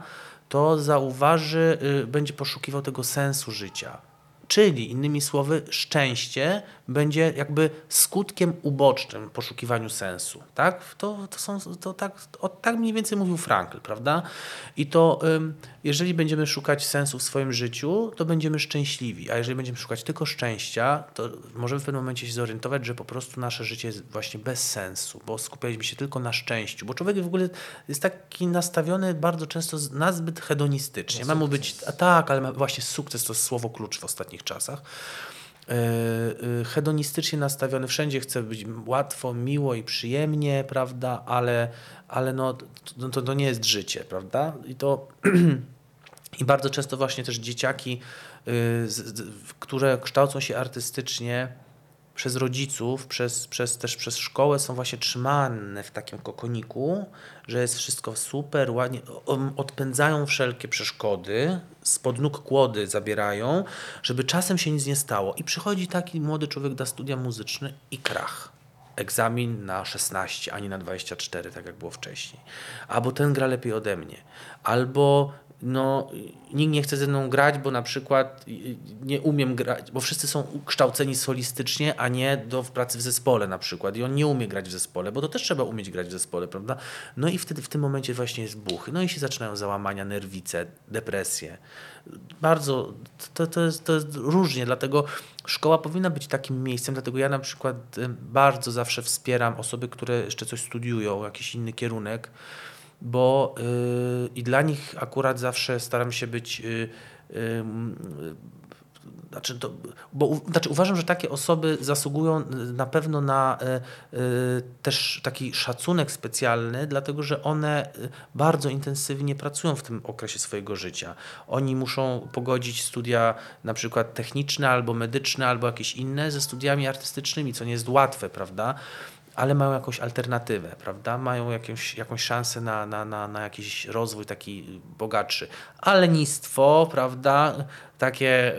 to zauważy, będzie poszukiwał tego sensu życia. Czyli innymi słowy szczęście będzie jakby skutkiem ubocznym poszukiwaniu sensu. Tak? To, to są, to tak, to tak mniej więcej mówił Frankl, prawda? I to ym, jeżeli będziemy szukać sensu w swoim życiu, to będziemy szczęśliwi, a jeżeli będziemy szukać tylko szczęścia, to możemy w pewnym momencie się zorientować, że po prostu nasze życie jest właśnie bez sensu, bo skupialiśmy się tylko na szczęściu, bo człowiek w ogóle jest taki nastawiony bardzo często nazbyt hedonistycznie. Ma mu być, a tak, ale ma, właśnie sukces to słowo klucz w ostatnich czasach. Hedonistycznie nastawiony, wszędzie chce być łatwo, miło i przyjemnie, prawda, ale, ale no, to, to, to nie jest życie, prawda? I to i bardzo często właśnie też dzieciaki, które kształcą się artystycznie przez rodziców, przez, przez, też przez szkołę są właśnie trzymane w takim kokoniku, że jest wszystko super, ładnie, odpędzają wszelkie przeszkody, spod nóg kłody zabierają, żeby czasem się nic nie stało. I przychodzi taki młody człowiek na studia muzyczne i krach. Egzamin na szesnaście, a nie na dwadzieścia cztery, tak jak było wcześniej. Albo ten gra lepiej ode mnie. Albo no nikt nie chce ze mną grać, bo na przykład nie umiem grać, bo wszyscy są kształceni solistycznie, a nie do pracy w zespole na przykład i on nie umie grać w zespole, bo to też trzeba umieć grać w zespole, prawda? No i wtedy w tym momencie właśnie jest buchy, no i się zaczynają załamania, nerwice, depresje. Bardzo, to, to, jest, to jest różnie, dlatego szkoła powinna być takim miejscem, dlatego ja na przykład bardzo zawsze wspieram osoby, które jeszcze coś studiują, jakiś inny kierunek, bo yy, i dla nich akurat zawsze staram się być yy, yy, Znaczy, to, bo, znaczy uważam, że takie osoby zasługują na pewno na y, y, też taki szacunek specjalny, dlatego że one bardzo intensywnie pracują w tym okresie swojego życia. Oni muszą pogodzić studia na przykład techniczne albo medyczne albo jakieś inne ze studiami artystycznymi, co nie jest łatwe, prawda? Ale mają jakąś alternatywę, prawda? Mają jakąś, jakąś szansę na, na, na, na jakiś rozwój taki bogatszy. Lenistwo, prawda? Takie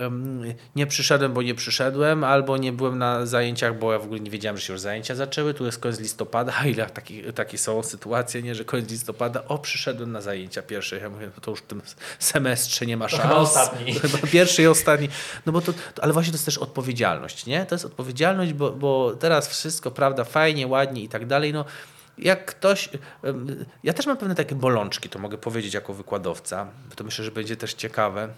nie przyszedłem, bo nie przyszedłem, albo nie byłem na zajęciach, bo ja w ogóle nie wiedziałem, że się już zajęcia zaczęły. Tu jest koniec listopada, a ile takie, takie są sytuacje, nie, że koniec listopada, o, przyszedłem na zajęcia pierwsze. Ja mówię, no to już w tym semestrze nie ma szans. Chyba ostatni. Chyba pierwszy i ostatni. No bo to, to, ale właśnie to jest też odpowiedzialność, nie? To jest odpowiedzialność, bo, bo teraz wszystko, prawda, fajnie, ładnie i tak dalej, no jak ktoś, ja też mam pewne takie bolączki, to mogę powiedzieć jako wykładowca, to myślę, że będzie też ciekawe.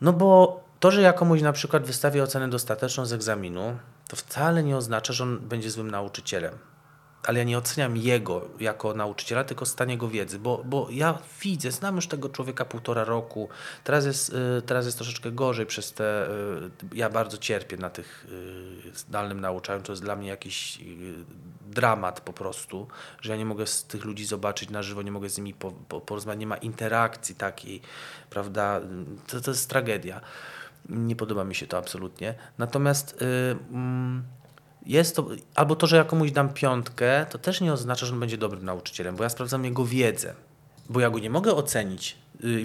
No bo to, że ja komuś na przykład wystawię ocenę dostateczną z egzaminu, to wcale nie oznacza, że on będzie złym nauczycielem. Ale ja nie oceniam jego jako nauczyciela, tylko stan jego wiedzy, bo, bo ja widzę, znam już tego człowieka półtora roku, teraz jest, teraz jest troszeczkę gorzej przez te, ja bardzo cierpię na tych zdalnym nauczaniu, to jest dla mnie jakiś dramat po prostu, że ja nie mogę z tych ludzi zobaczyć na żywo, nie mogę z nimi porozmawiać, nie ma interakcji takiej, prawda, to, to jest tragedia, nie podoba mi się to absolutnie, natomiast yy, mm, jest to, albo to, że ja komuś dam piątkę, to też nie oznacza, że on będzie dobrym nauczycielem, bo ja sprawdzam jego wiedzę, bo ja go nie mogę ocenić,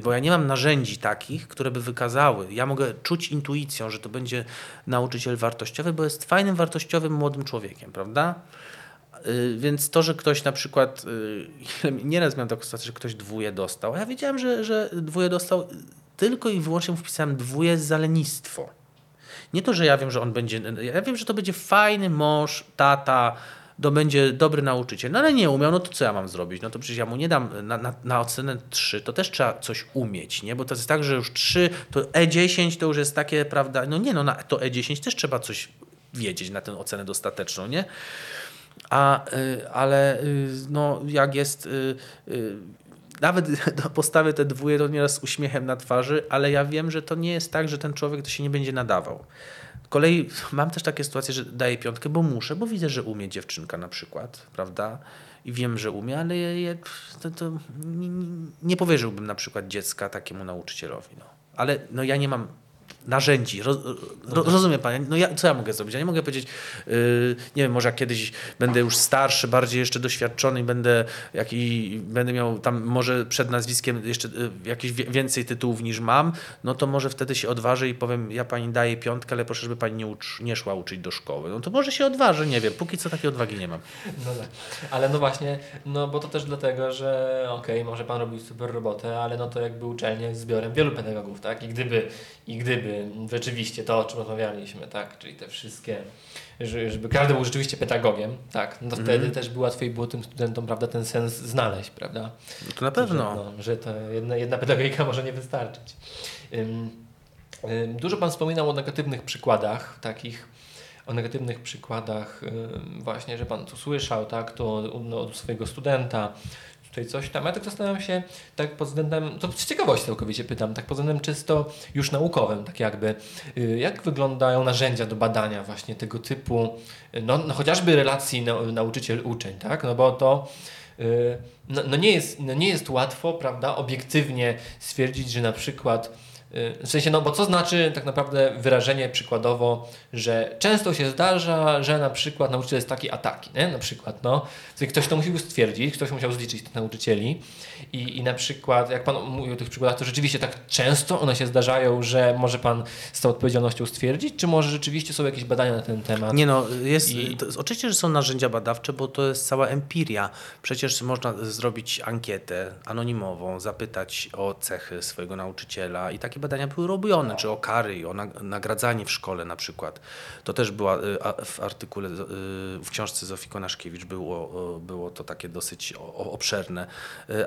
bo ja nie mam narzędzi takich, które by wykazały. Ja mogę czuć intuicją, że to będzie nauczyciel wartościowy, bo jest fajnym, wartościowym, młodym człowiekiem, prawda? Więc to, że ktoś na przykład, nieraz miałem taką sytuację, że ktoś dwóje dostał, a ja wiedziałem, że, że dwóje dostał, tylko i wyłącznie mu wpisałem dwóje za lenistwo. Nie to, że ja wiem, że on będzie, ja wiem, że to będzie fajny mąż, tata, to będzie dobry nauczyciel, no ale nie umiał, no to co ja mam zrobić? No to przecież ja mu nie dam na, na, na ocenę trzy, to też trzeba coś umieć, nie? Bo to jest tak, że już trzy, to E dziesięć to już jest takie, prawda, no nie, no na to E dziesięć też trzeba coś wiedzieć na tę ocenę dostateczną, nie? A, y, ale y, no jak jest... Y, y, Nawet postawię te dwóje, to nieraz z uśmiechem na twarzy, ale ja wiem, że to nie jest tak, że ten człowiek to się nie będzie nadawał. Z kolei mam też takie sytuacje, że daję piątkę, bo muszę, bo widzę, że umie dziewczynka na przykład, prawda? I wiem, że umie, ale je, je, to, to nie, nie powierzyłbym na przykład dziecka takiemu nauczycielowi. No. Ale no, ja nie mam narzędzi. Roz, ro, rozumie pan? No ja, co ja mogę zrobić? Ja nie mogę powiedzieć, yy, nie wiem, może kiedyś będę już starszy, bardziej jeszcze doświadczony i będę, jaki, będę miał tam może przed nazwiskiem jeszcze yy, jakieś więcej tytułów niż mam, no to może wtedy się odważę i powiem, ja pani daję piątkę, ale proszę, żeby pani nie, ucz, nie szła uczyć do szkoły. No to może się odważy, nie wiem, póki co takiej odwagi nie mam. No tak. Ale no właśnie, no bo to też dlatego, że okej, okay, może pan robił super robotę, ale no to jakby uczelnia jest zbiorem wielu pedagogów, tak? I gdyby, i gdyby rzeczywiście to, o czym rozmawialiśmy, tak? Czyli te wszystkie, żeby każdy był rzeczywiście pedagogiem, tak? No to mm-hmm. wtedy też było łatwiej było tym studentom, prawda, ten sens znaleźć, prawda? No to na pewno. Że, no, że to jedna, jedna pedagogika może nie wystarczyć. Um, um, dużo pan wspominał o negatywnych przykładach takich, o negatywnych przykładach um, właśnie, że pan to słyszał, tak? To no, od swojego studenta, tutaj coś tam. Ja tak zastanawiam się, tak pod względem, to z ciekawości całkowicie pytam, tak pod względem czysto już naukowym, tak jakby, jak wyglądają narzędzia do badania właśnie tego typu, no, no chociażby relacji na, nauczyciel-uczeń, tak? No bo to no, no, nie jest, no nie jest łatwo, prawda, obiektywnie stwierdzić, że na przykład w sensie, no bo co znaczy tak naprawdę wyrażenie przykładowo, że często się zdarza, że na przykład nauczyciel jest taki a taki, nie? Na przykład, no. Czyli ktoś to musiał stwierdzić, ktoś musiał zliczyć tych nauczycieli i, i na przykład, jak pan mówił o tych przykładach, to rzeczywiście tak często one się zdarzają, że może pan z tą odpowiedzialnością stwierdzić, czy może rzeczywiście są jakieś badania na ten temat? Nie no, jest, I... to, oczywiście, że są narzędzia badawcze, bo to jest cała empiria. Przecież można zrobić ankietę anonimową, zapytać o cechy swojego nauczyciela i takie badania były robione, czy o kary, o nagradzanie w szkole na przykład. To też była w artykule, w książce Zofii Konaszkiewicz było, było to takie dosyć obszerne.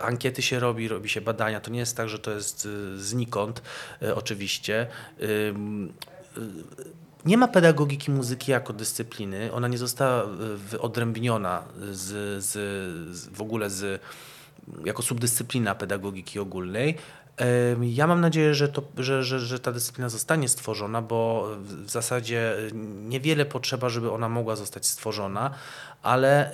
Ankiety się robi, robi się badania. To nie jest tak, że to jest znikąd, oczywiście. Nie ma pedagogiki muzyki jako dyscypliny. Ona nie została wyodrębniona z, z, z, w ogóle z jako subdyscyplina pedagogiki ogólnej, Ja mam nadzieję, że, to, że, że, że ta dyscyplina zostanie stworzona, bo w zasadzie niewiele potrzeba, żeby ona mogła zostać stworzona, ale,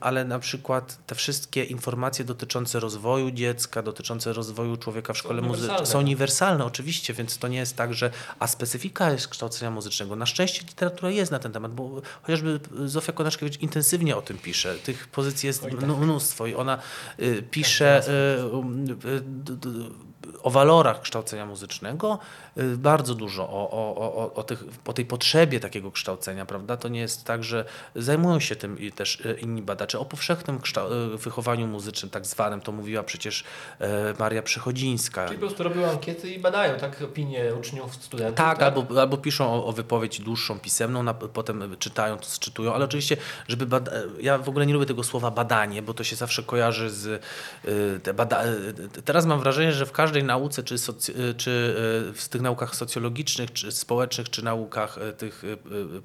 ale na przykład te wszystkie informacje dotyczące rozwoju dziecka, dotyczące rozwoju człowieka w szkole muzycznej są uniwersalne oczywiście, więc to nie jest tak, że a specyfika jest kształcenia muzycznego. Na szczęście literatura jest na ten temat, bo chociażby Zofia Konaszkiewicz intensywnie o tym pisze. Tych pozycji jest mnóstwo i ona pisze o walorach kształcenia muzycznego, bardzo dużo o, o, o, o, tych, o tej potrzebie takiego kształcenia, prawda? To nie jest tak, że zajmują się tym też inni badacze. O powszechnym kształ- wychowaniu muzycznym, tak zwanym, to mówiła przecież Maria Przychodzińska. Czyli po prostu robią ankiety i badają, tak, opinie uczniów, studentów. Tak, tak? Albo, albo piszą o, o wypowiedź dłuższą, pisemną, na, potem czytają, to czytują, ale oczywiście, żeby bada- ja w ogóle nie lubię tego słowa badanie, bo to się zawsze kojarzy z... Te bada- Teraz mam wrażenie, że w każdym każdej nauce, czy, soc- czy w tych naukach socjologicznych, czy społecznych, czy naukach tych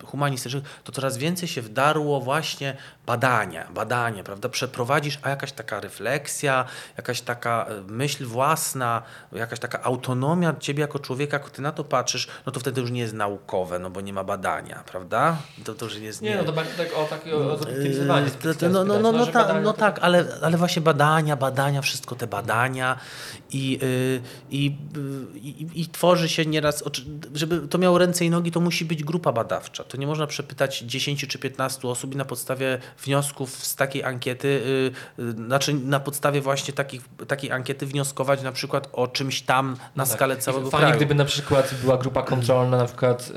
humanistycznych, to coraz więcej się wdarło właśnie badania, badanie, prawda? Przeprowadzisz, a jakaś taka refleksja, jakaś taka myśl własna, jakaś taka autonomia ciebie jako człowieka, jak ty na to patrzysz, no to wtedy już nie jest naukowe, no bo nie ma badania, prawda? To, to już nie jest... Nie, nie, no to bardziej tak o takie zobiektywizowanie. No, no, no, no, ta, no tak, ale, ale właśnie badania, badania, wszystko te badania i I, i, i tworzy się nieraz, żeby to miało ręce i nogi, to musi być grupa badawcza. To nie można przepytać dziesięciu czy piętnastu osób i na podstawie wniosków z takiej ankiety, znaczy na podstawie właśnie takich, takiej ankiety wnioskować na przykład o czymś tam na no tak. skalę całego fajnie, kraju. Gdyby na przykład była grupa kontrolna na przykład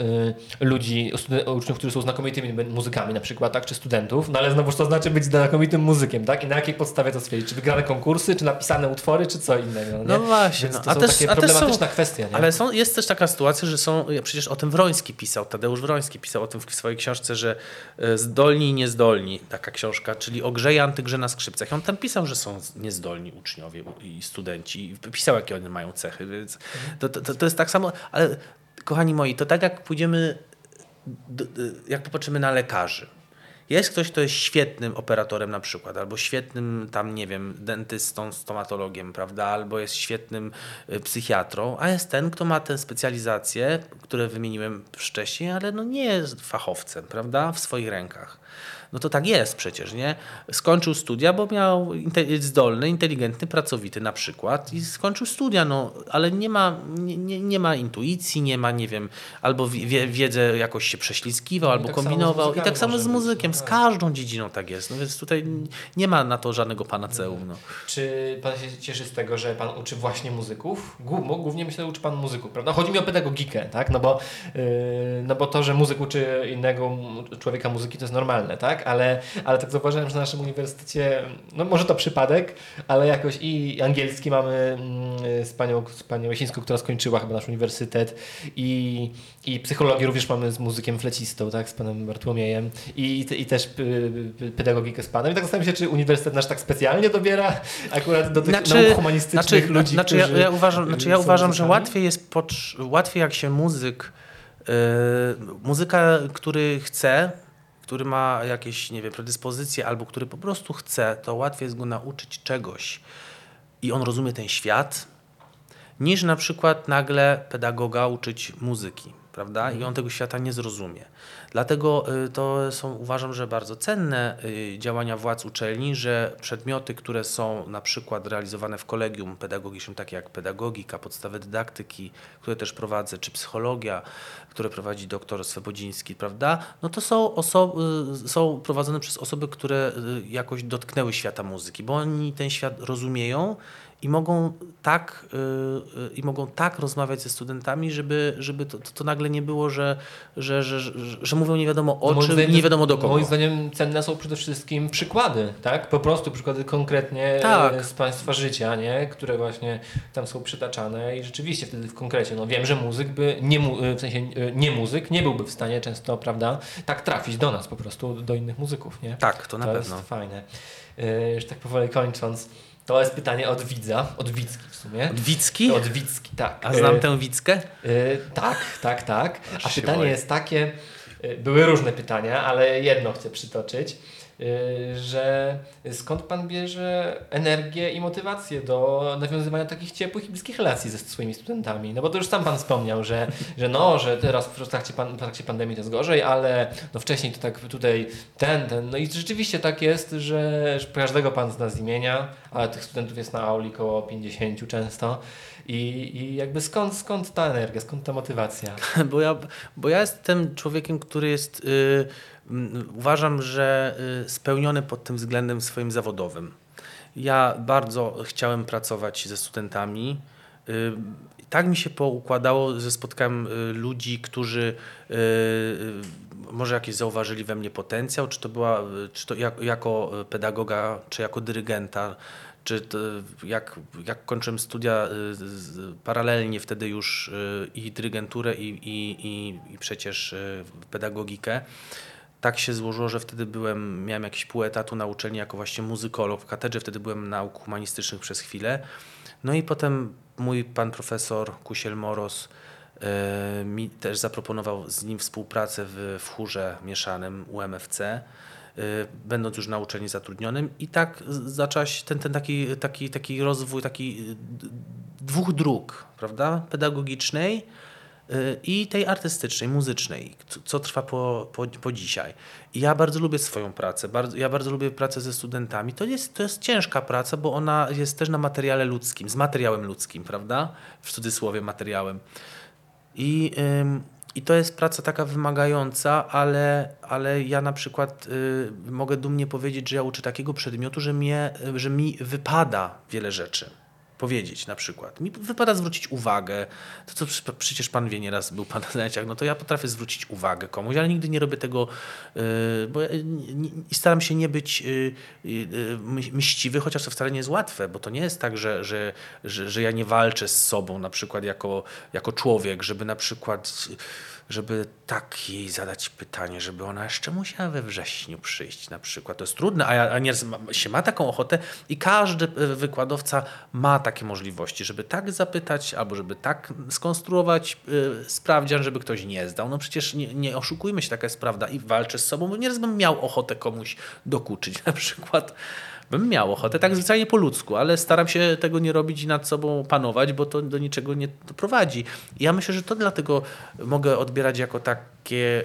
y, ludzi, uczniów, którzy są znakomitymi muzykami na przykład, tak, czy studentów, no ale znowuż to znaczy być znakomitym muzykiem, tak? I na jakiej podstawie to stwierdzić? Czy wygrane konkursy, czy napisane utwory, czy co innego, nie? No, Właśnie, no. To a są też, takie problematyczna są, kwestia. Nie? Ale są, jest też taka sytuacja, że są, przecież o tym Wroński pisał, Tadeusz Wroński pisał o tym w swojej książce, że zdolni i niezdolni, taka książka, czyli o grze i antygrze na skrzypcach. I on tam pisał, że są niezdolni uczniowie i studenci i pisał, jakie oni mają cechy. Więc to, to, to jest tak samo, ale kochani moi, to tak jak pójdziemy, jak popatrzymy na lekarzy. Jest ktoś, kto jest świetnym operatorem na przykład, albo świetnym tam, nie wiem, dentystą, stomatologiem, prawda, albo jest świetnym psychiatrą, a jest ten, kto ma tę specjalizację, które wymieniłem wcześniej, ale no nie jest fachowcem, prawda, w swoich rękach. No to tak jest przecież, nie? Skończył studia, bo miał inte- zdolny, inteligentny, pracowity na przykład i skończył studia, no ale nie ma, nie, nie ma intuicji, nie ma, nie wiem, albo wie, wiedzę jakoś się prześlizgiwał, albo kombinował i tak samo z muzykiem, z każdą dziedziną tak jest, no więc tutaj nie ma na to żadnego panaceum. No. Czy pan się cieszy z tego, że pan uczy właśnie muzyków? Głównie myślę, że uczy pan muzyków, prawda? Chodzi mi o pedagogikę, tak? No bo, yy, no bo to, że muzyk uczy innego człowieka muzyki, to jest normalne, tak? Ale, ale tak zauważyłem, że na naszym uniwersytecie, no może to przypadek, ale jakoś i angielski mamy z panią, z panią Jasińską, która skończyła chyba nasz uniwersytet i, i psychologię również mamy z muzykiem flecistą, tak, z panem Bartłomiejem i, i też pedagogikę z panem. I tak zastanawiam się, czy uniwersytet nasz tak specjalnie dobiera akurat do tych znaczy, nauk humanistycznych znaczy, ludzi, znaczy, którzy ja, ja uważam, znaczy ja uważam, że łatwiej jest, pod, łatwiej jak się muzyk, yy, muzyka, który chce, który ma jakieś, nie wiem, predyspozycje albo który po prostu chce, to łatwiej jest go nauczyć czegoś i on rozumie ten świat, niż na przykład nagle pedagoga uczyć muzyki, prawda? I on tego świata nie zrozumie. Dlatego to są, uważam, że bardzo cenne działania władz uczelni, że przedmioty, które są na przykład realizowane w kolegium pedagogicznym, takie jak pedagogika, podstawy dydaktyki, które też prowadzę, czy psychologia, które prowadzi doktor Swobodziński, prawda? No to są, osoby, są prowadzone przez osoby, które jakoś dotknęły świata muzyki, bo oni ten świat rozumieją i mogą tak, yy, i mogą tak rozmawiać ze studentami, żeby, żeby to, to, to nagle nie było, że, że, że, że, że mówią nie wiadomo o czym, zdaniem, nie wiadomo do kogo. Moim zdaniem cenne są przede wszystkim przykłady, tak? Po prostu przykłady konkretnie tak. z państwa życia, nie? Które właśnie tam są przytaczane i rzeczywiście wtedy w konkrecie, no wiem, że muzyk by, nie mu, w sensie nie muzyk, nie byłby w stanie często, prawda, tak trafić do nas po prostu, do innych muzyków, nie? Tak, to na to pewno. Jest fajne. Yy, już tak powoli kończąc, to jest pytanie od widza, od Wicki w sumie. Od Wicki? Od Wicki, tak. A znam tę Wickę? Yy, tak, tak, tak. A pytanie jest takie, były różne pytania, ale jedno chcę przytoczyć. że skąd pan bierze energię i motywację do nawiązywania takich ciepłych i bliskich relacji ze swoimi studentami? No bo to już sam pan wspomniał, że, że no, że teraz w trakcie, pan, w trakcie pandemii to jest gorzej, ale no wcześniej to tak tutaj ten, ten. No i rzeczywiście tak jest, że, że każdego pan zna z imienia, ale tych studentów jest na auli koło pięćdziesięciu często. I, i jakby skąd, skąd ta energia, skąd ta motywacja? Bo ja, bo ja jestem człowiekiem, który jest, yy, m, uważam, że yy, spełniony pod tym względem swoim zawodowym. Ja bardzo chciałem pracować ze studentami. Yy, tak mi się poukładało, że spotkałem yy, ludzi, którzy yy, może jakieś zauważyli we mnie potencjał, czy to była, czy to jak, jako pedagoga, czy jako dyrygenta, czy to, jak, jak kończyłem studia paralelnie wtedy już i dyrygenturę i, i, i, i przecież pedagogikę. Tak się złożyło, że wtedy byłem, miałem jakieś pół etatu na uczelni jako właśnie muzykolog. W katedrze wtedy byłem nauk humanistycznych przez chwilę. No i potem mój pan profesor Kusiel Moros yy, mi też zaproponował z nim współpracę w, w chórze mieszanym U M F C. Będąc już na uczelni zatrudnionym i tak zaczął się ten, ten taki, taki, taki rozwój taki dwóch dróg, prawda? Pedagogicznej i tej artystycznej, muzycznej, co trwa po, po, po dzisiaj. I ja bardzo lubię swoją pracę, bardzo, ja bardzo lubię pracę ze studentami. To jest, to jest ciężka praca, bo ona jest też na materiale ludzkim, z materiałem ludzkim, prawda? W cudzysłowie materiałem. I ym, I to jest praca taka wymagająca, ale, ale ja na przykład y, mogę dumnie powiedzieć, że ja uczę takiego przedmiotu, że, mnie, że mi wypada wiele rzeczy powiedzieć na przykład. Mi wypada zwrócić uwagę. To co przy, przecież pan wie, nieraz był pan na zajęciach, no to ja potrafię zwrócić uwagę komuś, ale nigdy nie robię tego, y, bo ja, nie, staram się nie być y, y, y, mściwy, chociaż to wcale nie jest łatwe, bo to nie jest tak, że, że, że, że ja nie walczę z sobą na przykład jako, jako człowiek, żeby na przykład... żeby tak jej zadać pytanie, żeby ona jeszcze musiała we wrześniu przyjść na przykład. To jest trudne, a, ja, a nie się ma taką ochotę i każdy wykładowca ma takie możliwości, żeby tak zapytać albo żeby tak skonstruować yy, sprawdzian, żeby ktoś nie zdał. No przecież nie, nie oszukujmy się, taka jest prawda i walczę z sobą, bo nieraz bym miał ochotę komuś dokuczyć na przykład. Bym miał ochotę, tak zwyczajnie po ludzku, ale staram się tego nie robić i nad sobą panować, bo to do niczego nie prowadzi. I ja myślę, że to dlatego mogę odbierać jako takie...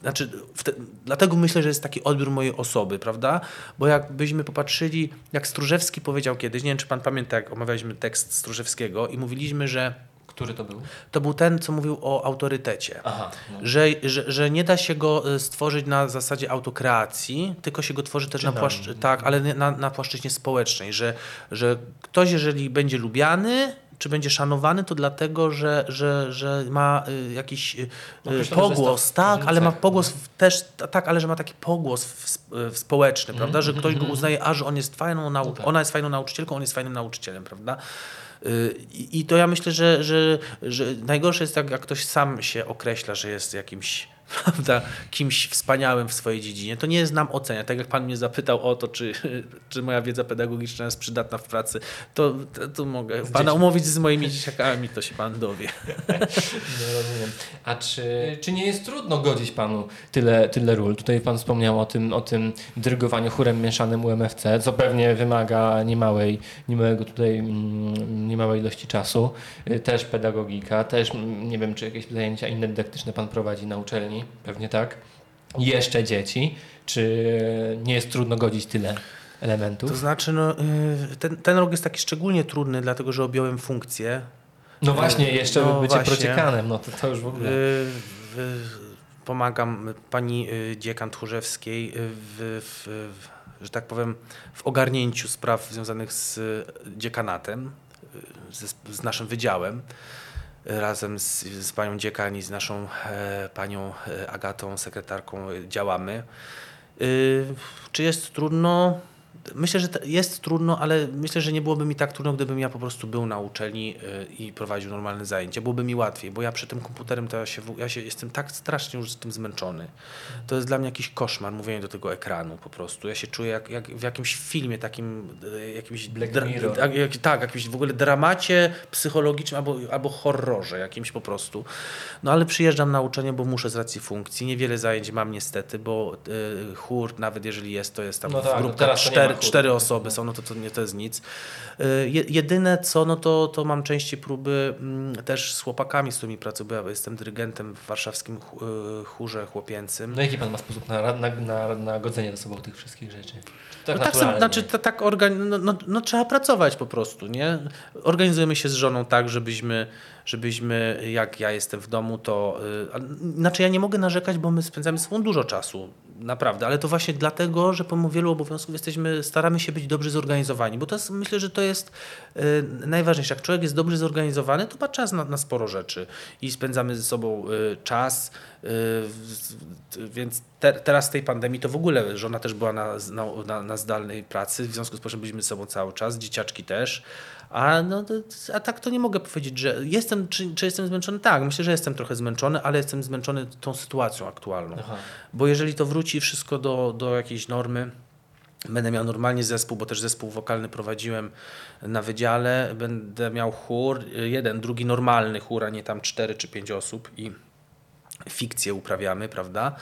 Znaczy, te, dlatego myślę, że jest taki odbiór mojej osoby, prawda? Bo jakbyśmy popatrzyli, jak Stróżewski powiedział kiedyś, nie wiem, czy pan pamięta, jak omawialiśmy tekst Stróżewskiego i mówiliśmy, że... Który to był? To był ten, co mówił o autorytecie. Aha, no. że, że, że nie da się go stworzyć na zasadzie autokreacji, tylko się go tworzy też na, płaszczy- tak, ale na, na płaszczyźnie społecznej, że, że ktoś, jeżeli będzie lubiany, czy będzie szanowany, to dlatego, że, że, że ma jakiś no, pogłos, tak, ale ma pogłos w, też, tak, ale że ma taki pogłos w, w społeczny, mm, prawda, że mm, ktoś mm, go uznaje, a że on jest fajną nau- okay. ona jest fajną nauczycielką, on jest fajnym nauczycielem, prawda? I to ja myślę, że, że, że najgorsze jest tak, jak ktoś sam się określa, że jest jakimś, prawda, kimś wspaniałym w swojej dziedzinie. To nie jest nam ocenia. Tak jak pan mnie zapytał o to, czy, czy moja wiedza pedagogiczna jest przydatna w pracy, to, to, to mogę z pana dzieci... umówić z moimi dzieciakami, to się pan dowie. No, rozumiem. A czy, czy nie jest trudno godzić panu tyle, tyle ról? Tutaj pan wspomniał o tym, o tym dyrygowaniu chórem mieszanym U M F C, co pewnie wymaga niemałej, niemałego tutaj, niemałej ilości czasu. Też pedagogika, też nie wiem, czy jakieś zajęcia inne dydaktyczne pan prowadzi na uczelni. Pewnie tak. Jeszcze dzieci. Czy nie jest trudno godzić tyle elementów? To znaczy, no, ten, ten rok jest taki szczególnie trudny, dlatego że objąłem funkcję. No właśnie, jeszcze no bycie właśnie. Prodziekanem, no to, to już w ogóle. Pomagam pani dziekan Tchórzewskiej w, w, w, że tak powiem, w ogarnięciu spraw związanych z dziekanatem, z, z naszym wydziałem. Razem z, z panią dziekan i z naszą e, panią e, Agatą, sekretarką działamy. Y, czy jest trudno? Myślę, że jest trudno, ale myślę, że nie byłoby mi tak trudno, gdybym ja po prostu był na uczelni i prowadził normalne zajęcia. Byłoby mi łatwiej, bo ja przy tym komputerem to ja się, ja się jestem tak strasznie już z tym zmęczony. To jest dla mnie jakiś koszmar mówienie do tego ekranu po prostu. Ja się czuję jak, jak w jakimś filmie takim, jakimś dra- jak, tak, jakimś w ogóle dramacie psychologicznym albo, albo horrorze jakimś po prostu. No ale przyjeżdżam na uczelnię, bo muszę z racji funkcji. Niewiele zajęć mam niestety, bo y, chór, nawet jeżeli jest, to jest tam no tak, w grupkach no cztery, cztery osoby są, no to, to, nie, to jest nic. Je, jedyne co, no to, to mam częściej próby m, też z chłopakami, z którymi pracuję, bo jestem dyrygentem w warszawskim chórze chłopięcym. No jaki pan ma sposób na, na, na, na godzenie ze sobą tych wszystkich rzeczy? Tak, no tak, sam, znaczy, to, tak organi- no, no, no trzeba pracować po prostu, nie? Organizujemy się z żoną tak, żebyśmy, żebyśmy jak ja jestem w domu, to... Yy, znaczy ja nie mogę narzekać, bo my spędzamy sobą dużo czasu, naprawdę, ale to właśnie dlatego, że po wielu obowiązków jesteśmy, staramy się być dobrze zorganizowani, bo to jest, myślę, że to jest yy, najważniejsze. Jak człowiek jest dobrze zorganizowany, to ma czas na, na sporo rzeczy i spędzamy ze sobą yy, czas, yy, yy, więc te, teraz z tej pandemii to w ogóle żona też była na, na, na zdalnej pracy, w związku z czym byliśmy ze sobą cały czas, dzieciaczki też. A, no, a tak to nie mogę powiedzieć, że jestem, czy, czy jestem zmęczony? Tak, myślę, że jestem trochę zmęczony, ale jestem zmęczony tą sytuacją aktualną. Aha. Bo jeżeli to wróci wszystko do, do jakiejś normy, będę miał normalnie zespół, bo też zespół wokalny prowadziłem na wydziale, będę miał chór, jeden, drugi normalny chór, a nie tam cztery czy pięć osób i fikcję uprawiamy, prawda?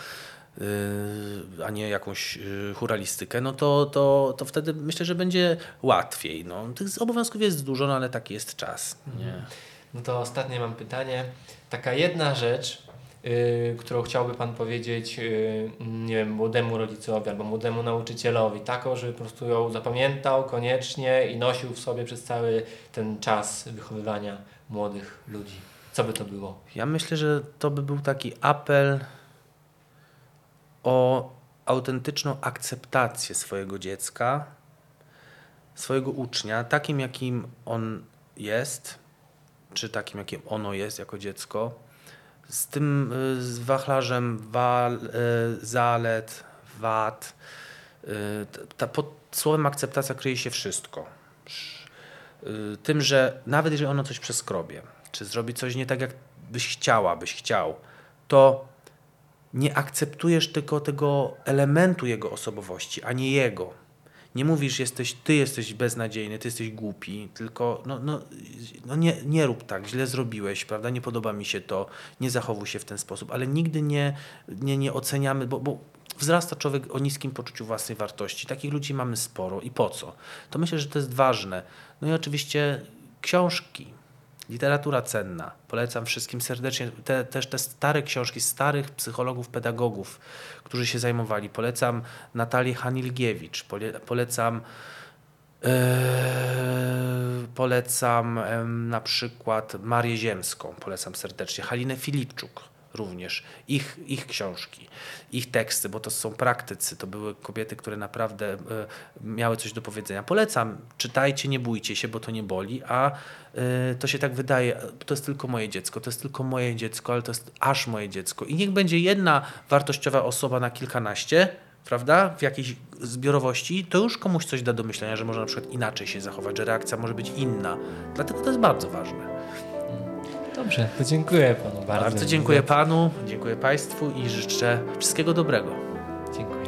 Yy, a nie jakąś yy, churalistykę, no to, to, to wtedy myślę, że będzie łatwiej. No. Tych obowiązków jest dużo, no ale taki jest czas. Nie. No to ostatnie mam pytanie. Taka jedna rzecz, yy, którą chciałby pan powiedzieć yy, nie wiem, młodemu rodzicowi albo młodemu nauczycielowi, taką, żeby po prostu ją zapamiętał koniecznie i nosił w sobie przez cały ten czas wychowywania młodych ludzi. Co by to było? Ja myślę, że to by był taki apel o autentyczną akceptację swojego dziecka, swojego ucznia, takim jakim on jest, czy takim jakim ono jest jako dziecko, z tym z wachlarzem wal, zalet, wad. Ta, pod słowem akceptacja kryje się wszystko. Tym, że nawet jeżeli ono coś przeskrobie, czy zrobi coś nie tak, jak byś chciała, byś chciał, to nie akceptujesz tylko tego elementu jego osobowości, a nie jego. Nie mówisz, jesteś, ty jesteś beznadziejny, ty jesteś głupi, tylko no, no, no nie, nie rób tak, źle zrobiłeś, prawda? Nie podoba mi się to, nie zachowuj się w ten sposób, ale nigdy nie, nie, nie oceniamy, bo, bo wzrasta człowiek o niskim poczuciu własnej wartości. Takich ludzi mamy sporo i po co? To myślę, że to jest ważne. No i oczywiście książki. Literatura cenna. Polecam wszystkim serdecznie. Te, też te stare książki starych psychologów, pedagogów, którzy się zajmowali. Polecam Natalię Hanilgiewicz. Polecam yy, polecam yy, na przykład Marię Ziemską. Polecam serdecznie. Halinę Filipczuk również. Ich, ich książki, ich teksty, bo to są praktycy. To były kobiety, które naprawdę yy, miały coś do powiedzenia. Polecam. Czytajcie, nie bójcie się, bo to nie boli, a to się tak wydaje, to jest tylko moje dziecko, to jest tylko moje dziecko, ale to jest aż moje dziecko. I niech będzie jedna wartościowa osoba na kilkanaście, prawda, w jakiejś zbiorowości, to już komuś coś da do myślenia, że można na przykład inaczej się zachować, że reakcja może być inna. Dlatego to jest bardzo ważne. Dobrze, to dziękuję panu bardzo. Bardzo dziękuję panu, dziękuję państwu i życzę wszystkiego dobrego. Dziękuję.